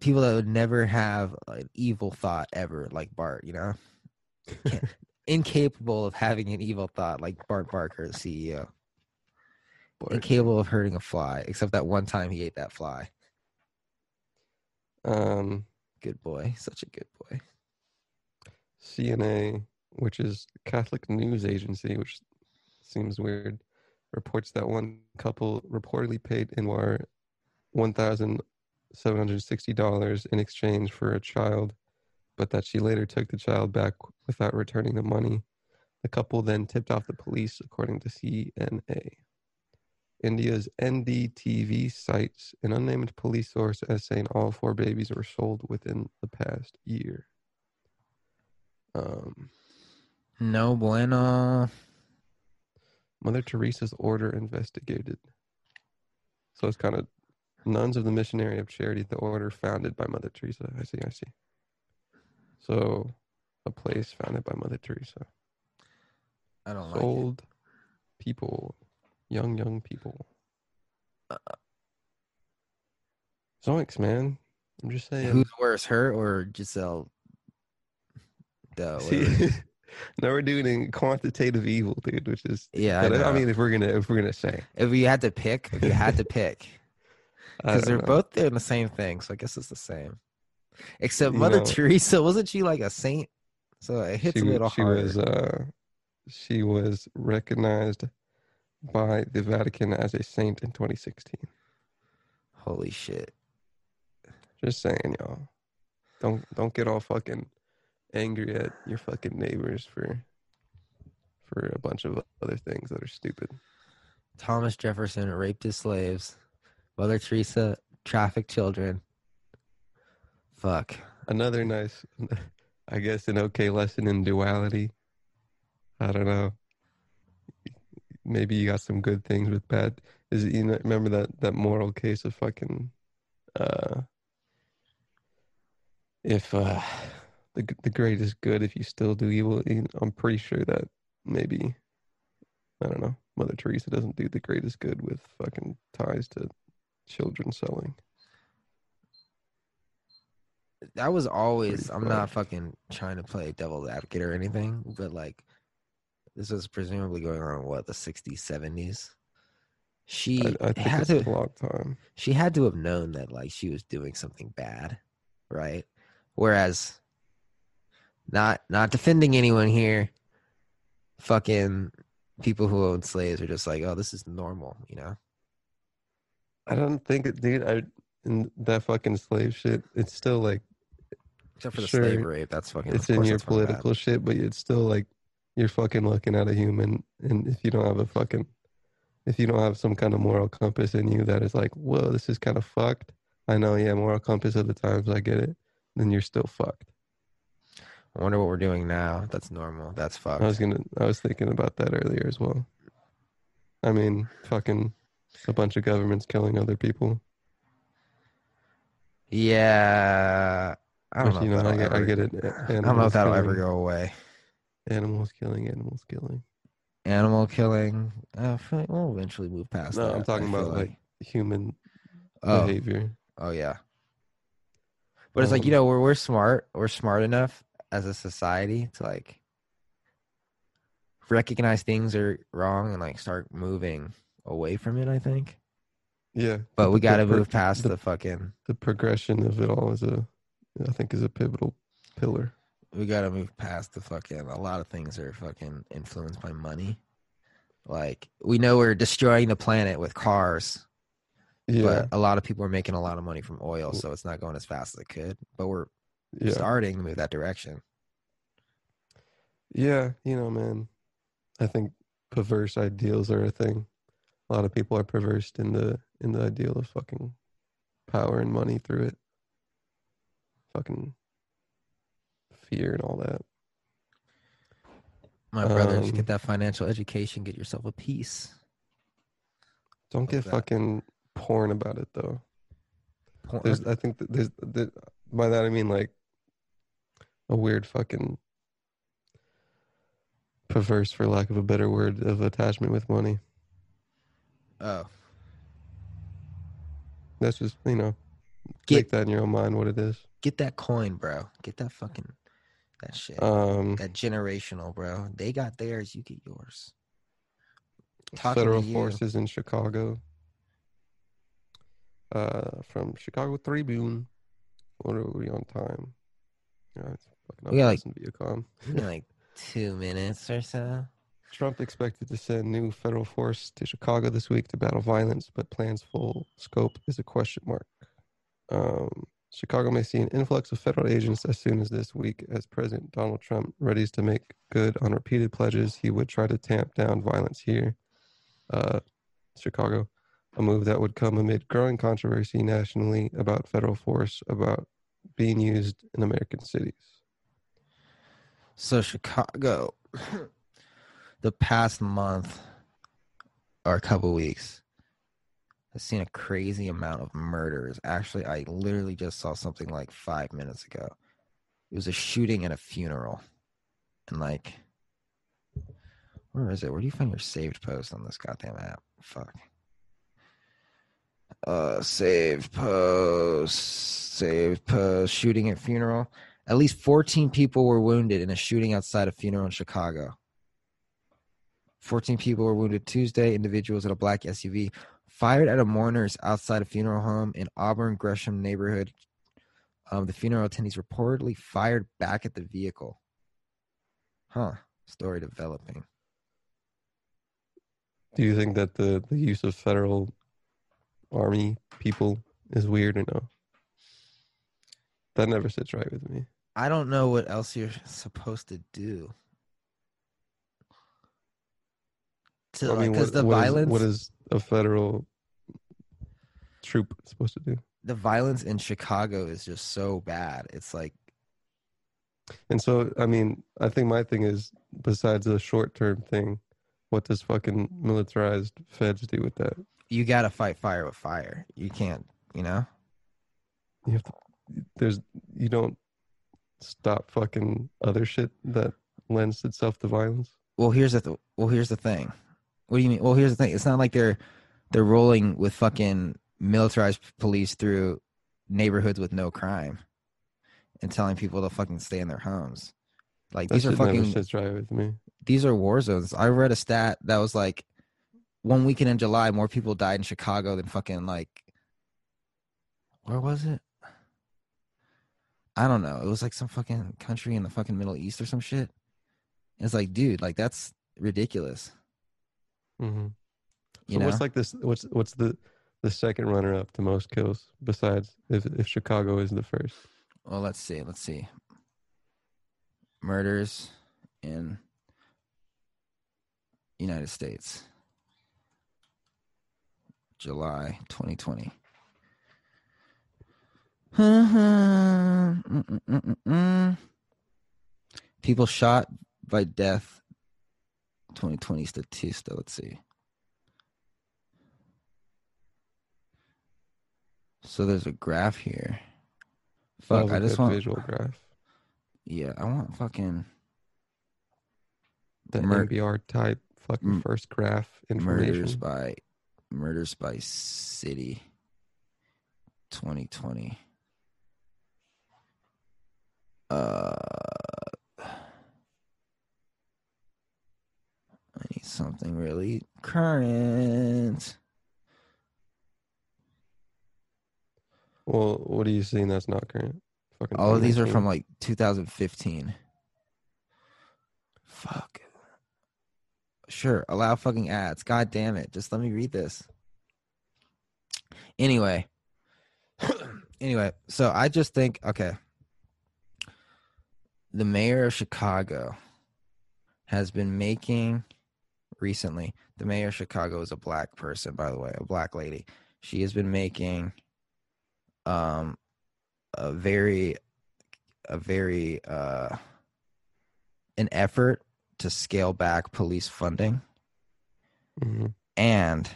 people that would never have an evil thought ever, like Bart, you know? Incapable of having an evil thought, like Bart Barker, the CEO. Bart. Incapable of hurting a fly, except that one time he ate that fly. Good boy. Such a good boy. CNA, which is Catholic News Agency, which seems weird, reports that one couple reportedly paid Anwar $1,760 in exchange for a child, but that she later took the child back without returning the money. The couple then tipped off the police, according to CNA. India's NDTV cites an unnamed police source as saying all 4 babies were sold within the past year. No bueno. Mother Teresa's order investigated. So it's kind of Nuns of the Missionary of Charity, the order founded by Mother Teresa. I see. So, a place founded by Mother Teresa. I don't like old people, young people. Zoinks, man! I'm just saying. Who's worse, her or Giselle? No, we're doing quantitative evil, dude. Which is I mean, if we had to pick, because they're both doing the same thing, so I guess it's the same. Except Mother Teresa, wasn't she like a saint? So it hits a little harder. She was recognized by the Vatican as a saint in 2016. Holy shit! Just saying, y'all. Don't get all fucking angry at your fucking neighbors for a bunch of other things that are stupid. Thomas Jefferson raped his slaves. Mother Teresa trafficked children. Fuck. Another nice, I guess, an okay lesson in duality. I don't know. Maybe you got some good things with bad. Remember that moral case of fucking if the great is good, if you still do evil. I'm pretty sure that maybe, I don't know, Mother Teresa doesn't do the greatest good with fucking ties to children selling. that was always, I'm not fucking trying to play devil's advocate or anything, but like this was presumably going on in what, the 60s, 70s? I think had to long time. She had to have known that like she was doing something bad, right? Whereas, not defending anyone here, fucking people who own slaves are just like, oh, this is normal, you know? I don't think it, dude. And that fucking slave shit, it's still like, except for the slave rape, that's fucking, it's in your political shit, but it's still like you're fucking looking at a human, and if you don't have some kind of moral compass in you that is like, whoa, this is kind of fucked. I know, yeah, moral compass of the times, I get it. Then you're still fucked. I wonder what we're doing now. That's normal. That's fucked. I was thinking about that earlier as well. I mean, fucking a bunch of governments killing other people. Yeah, I don't know. I get it. I don't know if that'll ever go away. Animal killing. We'll eventually move past that. No, I'm talking about like human behavior. Oh yeah. But it's like, you know, we're smart. We're smart enough as a society to like recognize things are wrong and like start moving away from it, I think. Yeah. But we got to move past the fucking... The progression of it all is a pivotal pillar. We got to move past the fucking... A lot of things are fucking influenced by money. Like, we know we're destroying the planet with cars. Yeah. But a lot of people are making a lot of money from oil, so it's not going as fast as it could. But we're starting to move that direction. Yeah, you know, man. I think perverse ideals are a thing. A lot of people are perverse in the ideal of fucking power and money through it. Fucking fear and all that. My brother, just get that financial education. Get yourself a piece. Don't get fucking... porn about it though. I think that there's by that I mean like a weird fucking perverse, for lack of a better word, of attachment with money. Oh, that's just, you know, take that in your own mind what it is. Get that coin, bro. Get that fucking that shit. That generational, bro. They got theirs, you get yours. Federal forces in Chicago. From Chicago Tribune. What are we on time? We got like 2 minutes or so. Trump expected to send new federal force to Chicago this week to battle violence, but plans full scope is a question mark. Chicago may see an influx of federal agents as soon as this week as President Donald Trump readies to make good on repeated pledges he would try to tamp down violence here. Chicago. A move that would come amid growing controversy nationally about federal force about being used in American cities. So Chicago, the past month or a couple weeks, has seen a crazy amount of murders. Actually, I literally just saw something like 5 minutes ago. It was a shooting at a funeral. And like, where is it? Where do you find your saved post on this goddamn app? Fuck. Save post, shooting at funeral. At least 14 people were wounded in a shooting outside a funeral in Chicago. 14 people were wounded Tuesday. Individuals in a black SUV fired at a mourners outside a funeral home in Auburn Gresham neighborhood. The funeral attendees reportedly fired back at the vehicle. Huh. Story developing. Do you think that the use of federal army people is weird or no? That never sits right with me. I don't know what else you're supposed to do. I mean, what is a federal troop supposed to do? The violence in Chicago is just so bad. It's like, and so, I mean, I think my thing is, besides the short-term thing, what does fucking militarized feds do with that? You got to fight fire with fire. You can't, you know? You have to, you don't stop fucking other shit that lends itself to violence. Well, here's the thing. What do you mean? Well, here's the thing. It's not like they're rolling with fucking militarized police through neighborhoods with no crime. and telling people to fucking stay in their homes. Like, that these are fucking, right with me. These are war zones. I read a stat that was like, one weekend in July, more people died in Chicago than fucking, like, where was it? I don't know. It was like some fucking country in the fucking Middle East or some shit. It's like, dude, like, that's ridiculous. Mm-hmm. So what's like this? What's the second runner up to most kills besides if Chicago is the first? Well, let's see. Murders in United States, July 2020. People shot by death, 2020 Statista. Let's see. So there's a graph here. Fuck, I just want visual graph. Yeah, I want fucking the MBR type fucking first graph information. Murders by city, 2020. I need something really current. Well, what are you seeing that's not current? Fucking all of these are from like 2015. Fuck. Sure, allow fucking ads. God damn it. Just let me read this. Anyway, so I just think, okay. The mayor of Chicago has been making recently. The mayor of Chicago is a black person, by the way, a black lady. She has been making an effort to scale back police funding. Mm-hmm. And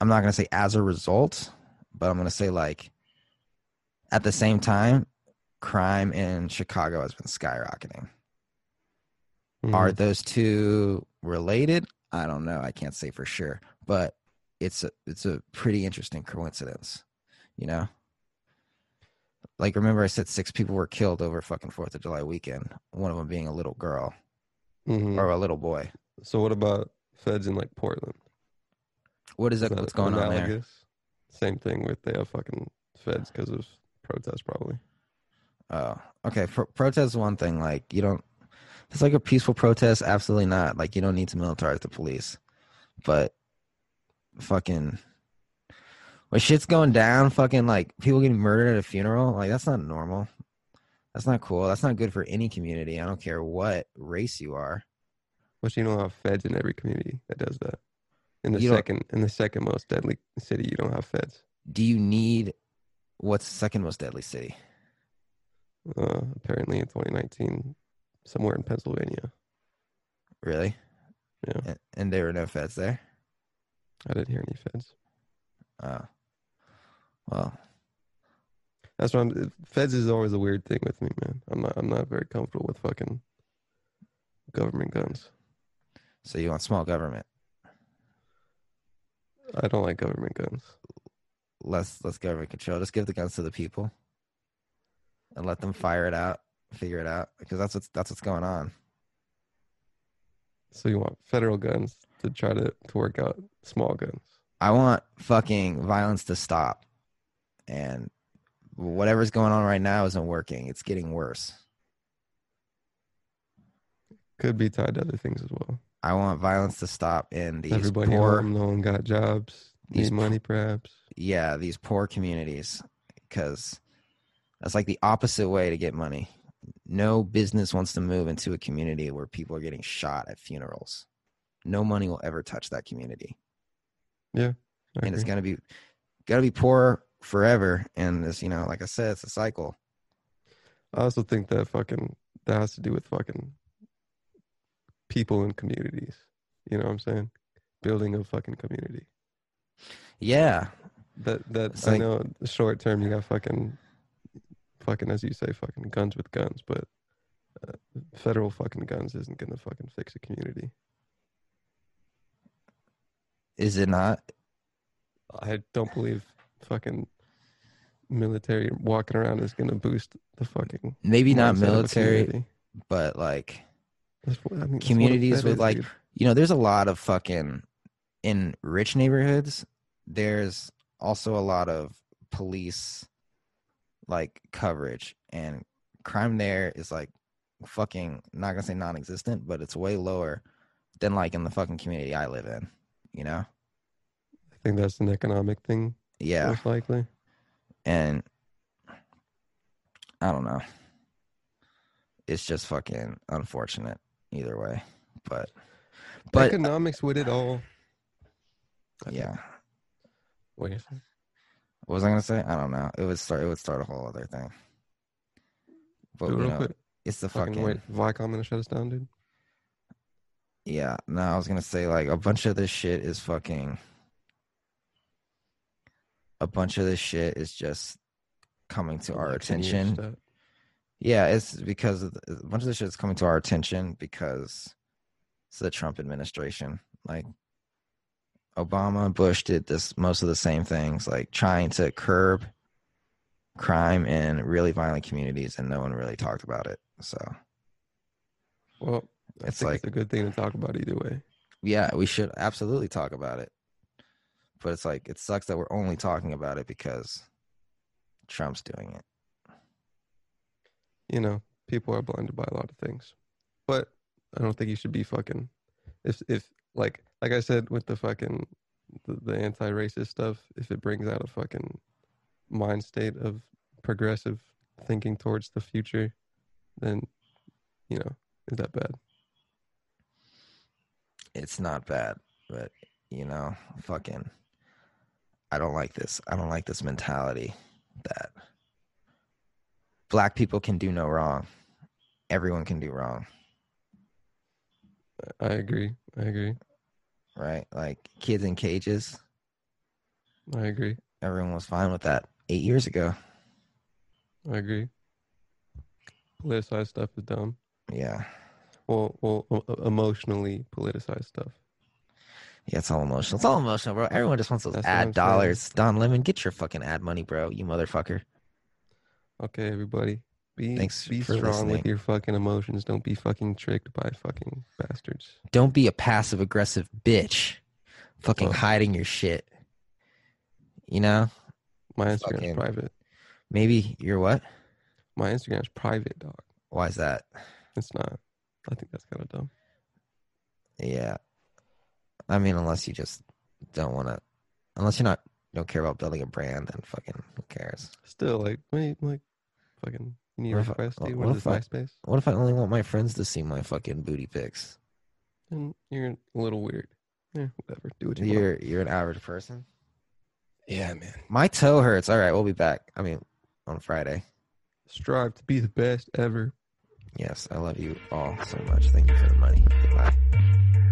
I'm not going to say as a result, but I'm going to say, like, at the same time, crime in Chicago has been skyrocketing. Mm-hmm. Are those two related? I don't know. I can't say for sure, but it's a pretty interesting coincidence, you know? Like, remember I said 6 people were killed over fucking 4th of July weekend, one of them being a little girl. Mm-hmm. Or a little boy. So what about feds in, like, Portland? What is that? What's going on there? Same thing with they have fucking feds because of protests, probably. Oh, okay. Protest is one thing. Like, you don't, it's like a peaceful protest. Absolutely not. Like, you don't need to militarize the police, but fucking when shit's going down, fucking, like, people getting murdered at a funeral, like, that's not normal. That's not cool. That's not good for any community. I don't care what race you are. But you don't have feds in every community that does that. In the second most deadly city, you don't have feds. Do you need, what's the second most deadly city? Apparently in 2019, somewhere in Pennsylvania. Really? Yeah. And there were no feds there? I didn't hear any feds. Well. That's what feds is always a weird thing with me, man. I'm not very comfortable with fucking government guns. So you want small government? I don't like government guns. Less government control. Just give the guns to the people. And let them figure it out, because that's what's going on. So you want federal guns to try to work out small guns? I want fucking violence to stop, and whatever's going on right now isn't working. It's getting worse. Could be tied to other things as well. I want violence to stop in these everybody poor, home, no one got jobs, these money perhaps. Yeah, these poor communities, because that's like the opposite way to get money. No business wants to move into a community where people are getting shot at funerals. No money will ever touch that community. Yeah. And it's gonna be poor forever. And this, you know, like I said, it's a cycle. I also think that that has to do with fucking people in communities. You know what I'm saying? Building a fucking community. Yeah. That's like, I know short term you got fucking, as you say, fucking guns with guns, but federal fucking guns isn't going to fucking fix a community. Is it not? I don't believe fucking military walking around is going to boost the fucking... Maybe not military, but like communities with like... You know, there's a lot of fucking... In rich neighborhoods, there's also a lot of police like coverage, and crime there is like fucking, not gonna say non-existent, but it's way lower than like in the fucking community I live in, you know? I think that's an economic thing. Yeah. Most likely. And I don't know. It's just fucking unfortunate either way. But economics with it all. Yeah. What was I gonna say? I don't know. It would start a whole other thing. But dude, you know, it's the fucking wait, Viacom gonna shut us down, dude. Yeah, no, I was gonna say like a bunch of this shit is just coming to our attention. Yeah, it's because a bunch of this shit is coming to our attention because it's the Trump administration. Like Obama and Bush did this, most of the same things, like trying to curb crime in really violent communities, and no one really talked about it. So, well, it's a good thing to talk about either way. Yeah, we should absolutely talk about it. But it's like, it sucks that we're only talking about it because Trump's doing it. You know, people are blinded by a lot of things, but I don't think you should be fucking Like I said, with the fucking the anti-racist stuff, if it brings out a fucking mind state of progressive thinking towards the future, then, you know, is that bad? It's not bad, but, you know, fucking, I don't like this. I don't like this mentality that black people can do no wrong. Everyone can do wrong. I agree. Right? Like kids in cages. I agree. Everyone was fine with that 8 years ago. I agree. Politicized stuff is dumb. Yeah. Well, emotionally politicized stuff. Yeah, it's all emotional. It's all emotional, bro. Everyone just wants those ad dollars. Saying. Don Lemon, get your fucking ad money, bro. You motherfucker. Okay, everybody. Be strong listening. With your fucking emotions. Don't be fucking tricked by fucking bastards. Don't be a passive aggressive bitch. Fucking hiding your shit. You know? My Instagram's fucking private. Maybe you're what? My Instagram's private, dog. Why is that? It's not. I think that's kind of dumb. Yeah. I mean, unless you just don't want to. Unless don't care about building a brand, then fucking who cares? Still, like, fucking. Need what request, dude? What is MySpace? What if I only want my friends to see my fucking booty pics? And you're a little weird. Yeah, whatever. Do what you want. You're an average person? Yeah, man. My toe hurts. All right, we'll be back. I mean, on Friday. Strive to be the best ever. Yes, I love you all so much. Thank you for the money. Bye.